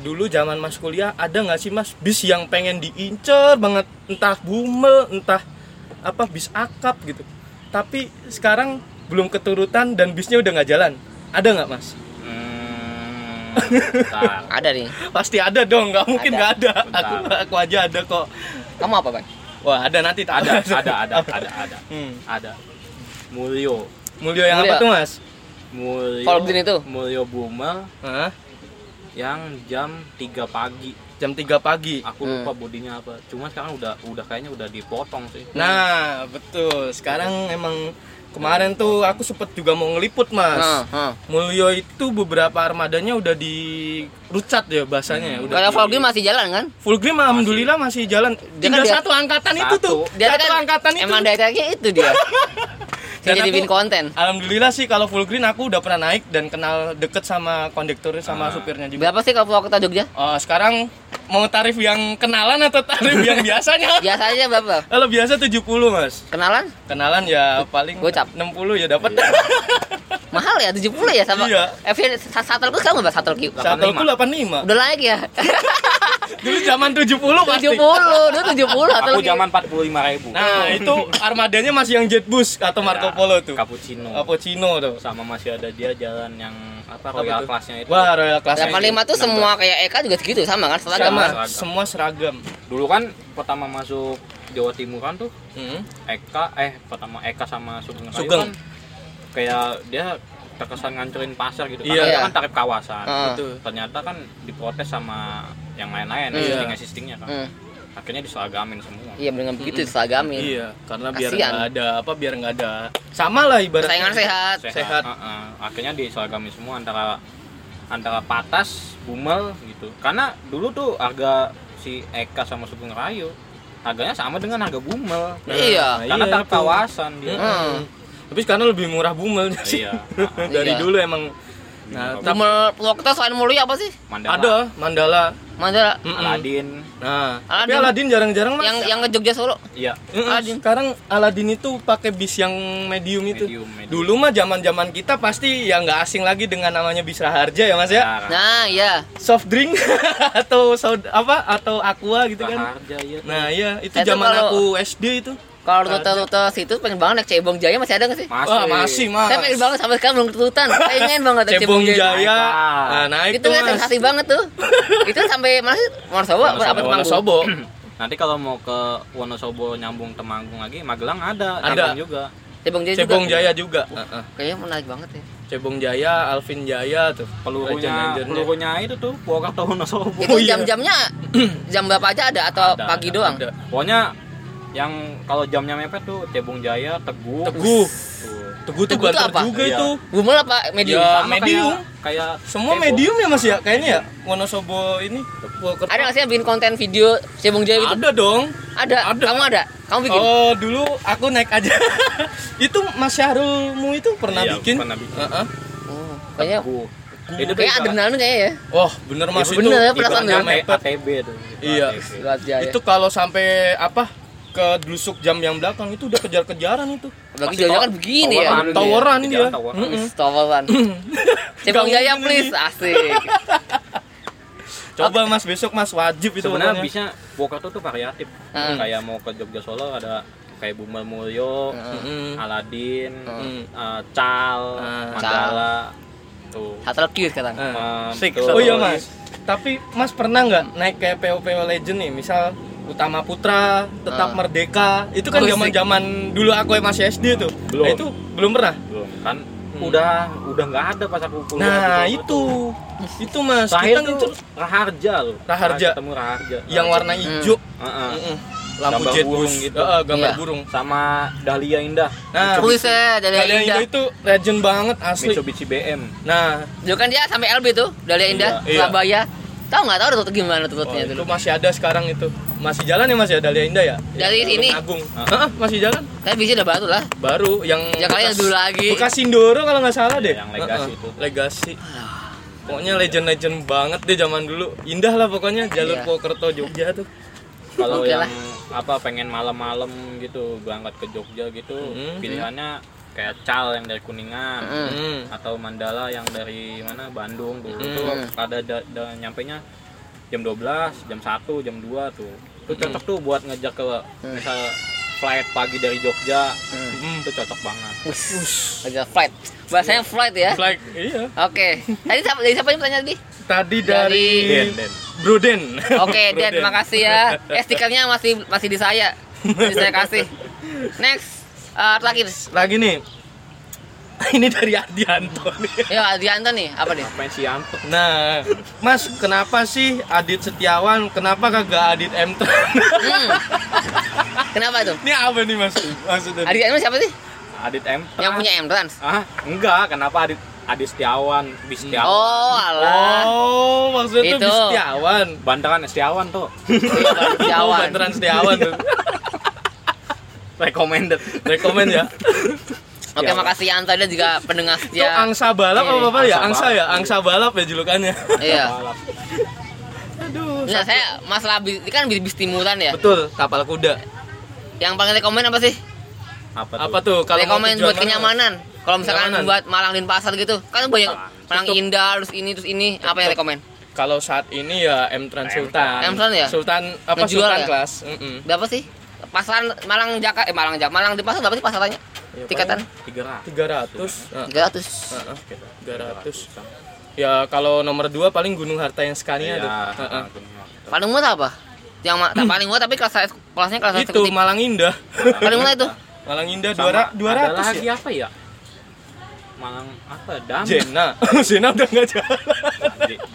dulu zaman Mas kuliah ada nggak sih Mas bis yang pengen diincer banget, entah Bumel, entah apa bis akap gitu. Tapi sekarang belum keturutan dan bisnya udah nggak jalan. Ada nggak Mas? Ada nih. Pasti ada dong, nggak mungkin nggak ada. Aku aja ada kok. Kamu apa Bang? Wah, ada nanti tak ada. Ada. Mulyo yang Mulyo. Apa tuh, Mas? Mulyo. Kolbin itu. Mulyo Bumel. Hah? Yang jam 3 pagi. Jam 3 pagi. Aku lupa bodinya apa. Cuma sekarang udah kayaknya udah dipotong sih. Nah, betul. Sekarang emang kemarin tuh aku sempet juga mau ngeliput, Mas. Mulyo itu beberapa armadanya udah dirucat ya bahasanya. Kalau Full Grim masih jalan kan? Full Grim alhamdulillah masih jalan. Tinggal satu angkatan itu tuh. Emang dayanya itu dia. Saya jadi bikin konten. Alhamdulillah sih kalau Full Green aku udah pernah naik dan kenal deket sama kondekturnya sama supirnya juga. Berapa sih kalau Purwokerto Jogja? Sekarang mau tarif yang kenalan atau tarif yang biasanya? Biasanya berapa? Kalau biasa 70 Mas. Kenalan ya paling gocap. 60 ya dapat. Iya. Mahal ya 70 ya sama. Iya. Satelku sekarang berapa satelku? Satelku 85. Udah naik ya. Dulu zaman 70 pasti. 70. Aku zaman 45.000. Nah, itu armadanya masih yang Jetbus atau Marco Polo tuh. Cappuccino tuh. Sama masih ada dia jalan yang apa Royal Class-nya itu. Wah, Royal Class-nya. 85 tuh semua kayak Eka juga segitu sama kan seragam. Semua seragam. Dulu kan pertama masuk Jawa Timur kan tuh. Eka sama Sugeng. Kayak dia terkesan ngancurin pasar gitu. Karena kan tarif kawasan gitu. Ternyata kan diprotes sama yang lain-lain existing-nya kan. Akhirnya diseragamin semua. Iya, dengan begitu diseragamin. Iya, karena biar enggak ada sama lah ibaratnya. Saingan sehat. Akhirnya diseragamin semua antara patas, Bumel gitu. Karena dulu tuh harga si Eka sama Sugeng Rayu harganya sama dengan harga Bumel. Iya, karena tarif kawasan dia. Tapi sekarang lebih murah Bumel sih. Iya. Dari dulu emang. Nah, Bumel Purwokerto selain Mulyo apa sih? Mandala. Ada, Mandala. Aladin. Nah, tapi Aladin jarang-jarang Mas. Yang ke Jogja Solo. Iya. Sekarang Aladin itu pakai bis yang medium. Dulu mah zaman-zaman kita pasti ya enggak asing lagi dengan namanya bis Raharja ya Mas ya. Nah, iya. Soft drink atau soda apa atau aqua gitu kan. Raharja, iya. Nah, iya, itu zaman aku SD itu. Kalau rute-rute situ pengen banget naik Cebong Jaya masih ada nggak sih? Masih. Saya pengen banget sampai sekarang belum keturutan. Pengen banget naik Cebong Jaya. Nah, naik itu mas. Itu sensasi banget tuh. Itu sampai mana sih? Wonosobo. Nanti kalau mau ke Wonosobo nyambung Temanggung lagi, Magelang ada juga. Cebong Jaya juga. Kayaknya menarik banget ya. Cebong Jaya, Alvin Jaya tuh. Pelurunya itu tuh Purwokerto Wonosobo. Itu jam-jamnya jam berapa aja ada atau pagi doang? Pokoknya yang kalau jamnya mepet tuh Cebong Jaya, Teguh. Teguh itu apa? Juga iya. Itu. Bumel apa medium? Ya, medium. Kayak semua Cebong. Medium ya Mas ya? Kayaknya ya. Wonosobo ini. Ada enggak sih yang bikin konten video Cebong Jaya gitu? Ada dong. Ada. Kamu ada? Kamu bikin? Oh, dulu aku naik aja. Itu Mas Syahrulmu itu pernah bikin. Heeh. Oh, kayaknya itu kayak adrenalin kayaknya ya. Wah, bener Mas ya, itu. Bener, perasaan ATB tuh. Iya. Itu kalau sampai apa? Ke dusuk jam yang belakang itu udah kejar-kejaran itu. Lagi jalan kan begini ya. Tawaran dia. Tawaran. Cebong Jaya please asik. Coba Mas besok Mas wajib itu. Sebenarnya bisa Purwokerto tuh variatif. Kayak mau ke Jogja Solo ada kayak Bumel Mulyo, Aladin, Cal, Mandala. Tuh. Hatel cute katanya. Oh iya Mas. Tapi Mas pernah enggak naik kayak PO-PO Legend nih misal Utama Putra, Tetap Merdeka. Itu kan zaman-zaman dulu aku masih SD tuh. Belum. Nah, itu belum pernah. Belum. Kan udah enggak ada pas aku kuliah. Nah, itu Mas. Kita itu Raharja loh. Ketemu Raharja. Yang warna hijau. Lampu jet burung gitu. Gambar burung sama Dahlia Indah. Nah, tulisnya Dahlia Indah itu legend banget asli. Mitsubishi BM. Nah, dulu kan dia sampai LB tuh, Dahlia Indah, Surabaya. Tahu tutup gimana tutupnya dulu. Itu masih ada sekarang itu. Masih jalan ya Mas ya Dahlia Indah ya? Dari sini. Agung. Heeh, masih jalan. Tapi bisa udah baru lah. Baru yang kalian dulu lagi. Bekas Sindoro kalau enggak salah deh. Yang legasi itu. Legasi. Pokoknya legend-legend banget deh zaman dulu. Indah lah pokoknya jalur Purwokerto Jogja tuh. Kalau yang pengen malam-malam gitu berangkat ke Jogja gitu, pilihannya kayak Cal yang dari Kuningan atau Mandala yang dari mana Bandung dulu tuh pada nyampenya jam 12, jam 1, jam 2 tuh. Itu cocok tuh buat ngejak ke misal flight pagi dari Jogja. Itu cocok banget. Ada flight. Bahasanya flight ya. Flight. Iya. Oke. Tadi siapa yang bertanya tadi? Tadi dari Den. Bro Den. Oke, Den, makasih ya. Stikernya masih di saya. Jadi saya kasih. Next. Lagi nih. Ini dari Adianto nih. Ya, Adianto nih, apa nih? Apa si Anto? Nah, Mas, kenapa sih Adiet Setiawan? Kenapa kagak Adit M? Kenapa tuh? Ini apa nih, Mas? Maksudnya. Adit M siapa sih? Adit M. Yang punya M Trans? Ah, enggak. Kenapa Adiet Setiawan, Bis Setiawan? Oh, alah. Oh, maksudnya itu Bis Setiawan. Bantaran Setiawan tuh. Setiawan. Bantaran Setiawan tuh. Recommend ya. Oke, makasih Anta dan juga pendengar setia. Itu angsa balap apa Bapak ya? Angsa balap ya julukannya. Iya. Aduh. Nah, saya Mas Labi kan bis timuran ya? Betul, kapal kuda. Yang paling rekomend apa sih? Apa tuh? Kalau rekomend buat kenyamanan. Kalau misalkan buat Malang Denpasar gitu, kan banyak Malang Indah terus ini apa yang rekomend? Kalau saat ini ya M Trans Sultan. M Trans ya? Sultan kelas. Berapa sih? Pasaran Malang Denpasar berapa sih pasarannya? Ya, tikatan 300. Ya kalau nomor 2 paling Gunung Harta yang Scania tuh. Paling murah apa? Yang paling murah tapi kelasnya kelas itu eksekutif. Malang Indah. Paling murah itu. Malang Indah 200 lagi ya? Apa ya? Malang apa? Damri. Zena udah enggak jalan.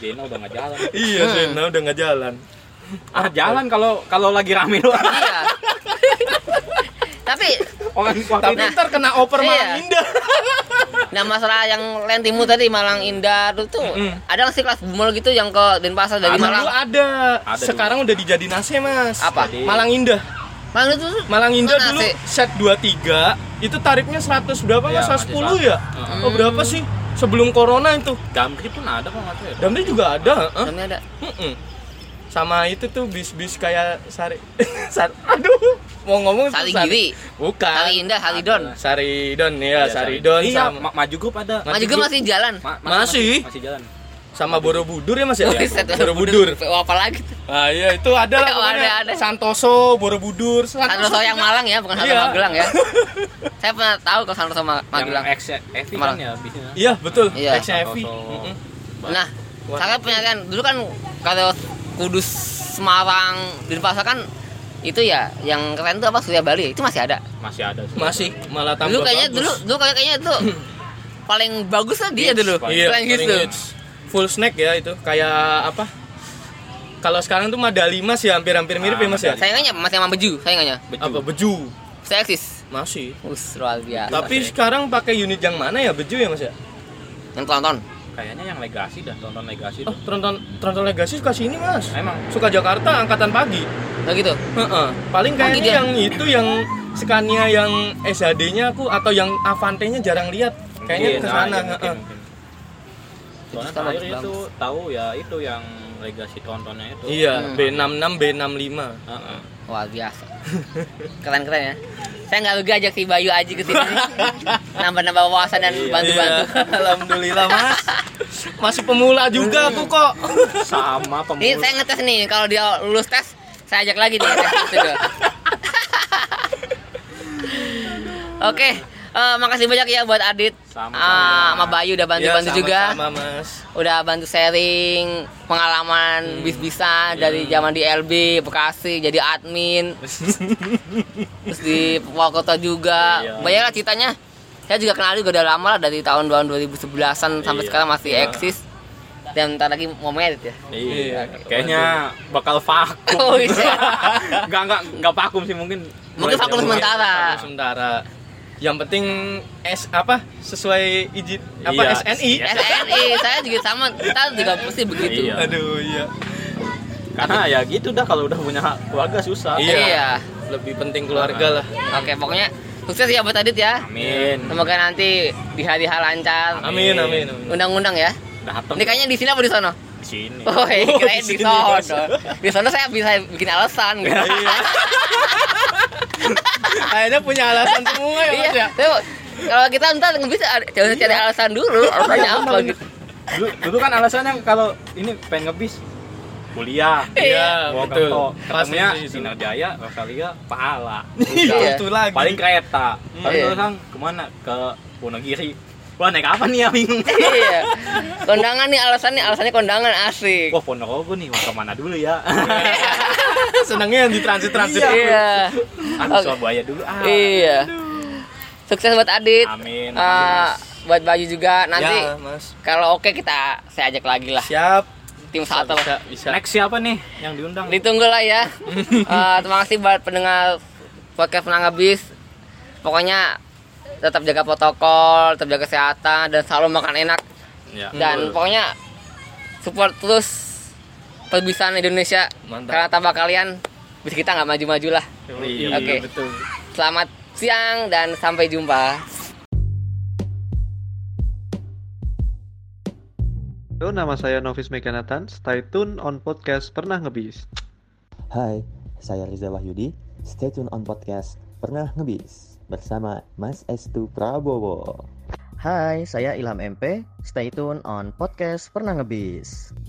Zena udah enggak jalan. Iya, Zena udah enggak jalan. Jalan kalau lagi rame doang. Iya. Tapi ntar kena oper Malang Indah. Nah, masalah yang lain timur tadi Malang Indah itu ada sih kelas Bumel gitu yang ke Denpasar dari Malang. Ada. Sekarang udah dijadiin AC, Mas. Apa? Malang Indah. Malang Indah dulu set 23 Itu tarifnya 100 berapa ya, Mas? 110 ya? Oh, berapa sih? Sebelum corona itu. Damri pun ada kok enggak tahu. Damri juga ada, heeh. Damri ada. Sama itu tuh bis-bis kayak Sari. Aduh, mau ngomong Sari Giri. Bukan. Sari Indah, Saridon ya, Saridon sama Maju Group ada. Maju Group masih jalan. Masih jalan. Sama Borobudur ya Mas ya? Borobudur. Apa lagi tuh? Ah iya, itu adalah ada. Santoso, Borobudur. Santoso yang Malang ya, bukan Santoso Magelang ya. Saya pernah tahu kalau Santoso Magelang. Yang Evi kan ya bisnya. Iya, betul. Ex Evi. Nah, saya punya kan dulu kan kalau Kudus Semarang Denpasar kan itu ya yang keren tuh apa Surya Bali itu masih ada. Masih ada. Masih malah tambah. Dulu kayaknya itu paling bagus lah dia dulu. Paling gitu. Full snack ya itu kayak apa? Kalau sekarang tuh Madali Mas ya hampir-hampir mirip ya Mas ya. Sayangannya masih sama Beju, sayangannya. Apa Beju? Saya eksis. Masih. Luar biasa. Tapi sekarang pakai unit yang mana ya Beju ya Mas ya? Yang Tronton. Kayaknya yang Legasi dah, Tronton Legasi. Oh, Tronton Legasi suka sini Mas. Emang suka Jakarta angkatan pagi. Nah gitu. Heeh. Paling kayaknya yang itu yang Scania yang SHD-nya aku atau yang Avante-nya jarang lihat. Kayaknya ke sana, heeh. Soalnya terakhir itu tahu ya itu yang legasi tontonnya itu iya B66 B65 wah biasa keren ya saya nggak rugi ajak si Bayu Aji ke sini nambah wawasan dan bantu alhamdulillah Mas masih pemula juga aku kok sama pemula ini saya ngetes nih kalau dia lulus tes saya ajak lagi nih oke. Makasih banyak ya buat Adit sama Bayu udah bantu-bantu ya, juga sama, Mas. Udah bantu sharing pengalaman bis-bisa dari zaman di LB Bekasi jadi admin terus di Purwokerto juga banyak lah ceritanya saya juga kenal juga udah lama lah dari tahun 2011an sampai sekarang masih eksis dan ntar lagi mau merit ya? Iya, kayaknya bakal vakum nggak vakum sih mungkin vakum sementara yang penting sesuai izin SNI saya juga sama kita juga pasti begitu karena ya gitu dah kalau udah punya keluarga susah lebih penting keluarga lah oke pokoknya sukses ya buat Adit ya amin semoga nanti di hari hal lancar amin. Undang-undang ya dateng. Ini kayaknya di sini apa di sono di sini kirain di sono saya bisa bikin alasan gitu akhirnya punya alasan semua ya Mas ya kalau kita ntar bisa jangan cari alasan dulu alasannya apa gitu dulu kan alasannya kalau ini pengen ngebis kuliah betul pastinya Sinar Jaya Rosalia Paala itu lagi paling kereta paling orang kemana ke Wonogiri wah naik apa nih ya bingung kondangan nih alasannya kondangan asik wah Ponorogo nih mau kemana dulu ya senangnya yang di transit aku coba buaya dulu sukses buat Adit amin buat Bayu juga nanti ya, kalau oke kita saya ajak lagi lah siap tim satu bisa. Next siapa nih yang diundang ditunggu lah ya terima kasih buat pendengar podcast Penang Ngebis pokoknya tetap jaga protokol, tetap jaga kesehatan dan selalu makan enak. Ya. Dan pokoknya support terus perbisan Indonesia. Mantap. Karena tanpa kalian bis kita enggak maju-maju lah. Oke. Betul. Selamat siang dan sampai jumpa. Halo, nama saya Novis Meganatan. Stay tune on podcast Pernah Ngebis. Hai, saya Riza Wahyudi. Stay tune on podcast Pernah Ngebis. Bersama Mas Estu Prabowo. Hai, saya Ilham MP. Stay tune on podcast Pernah Ngebis.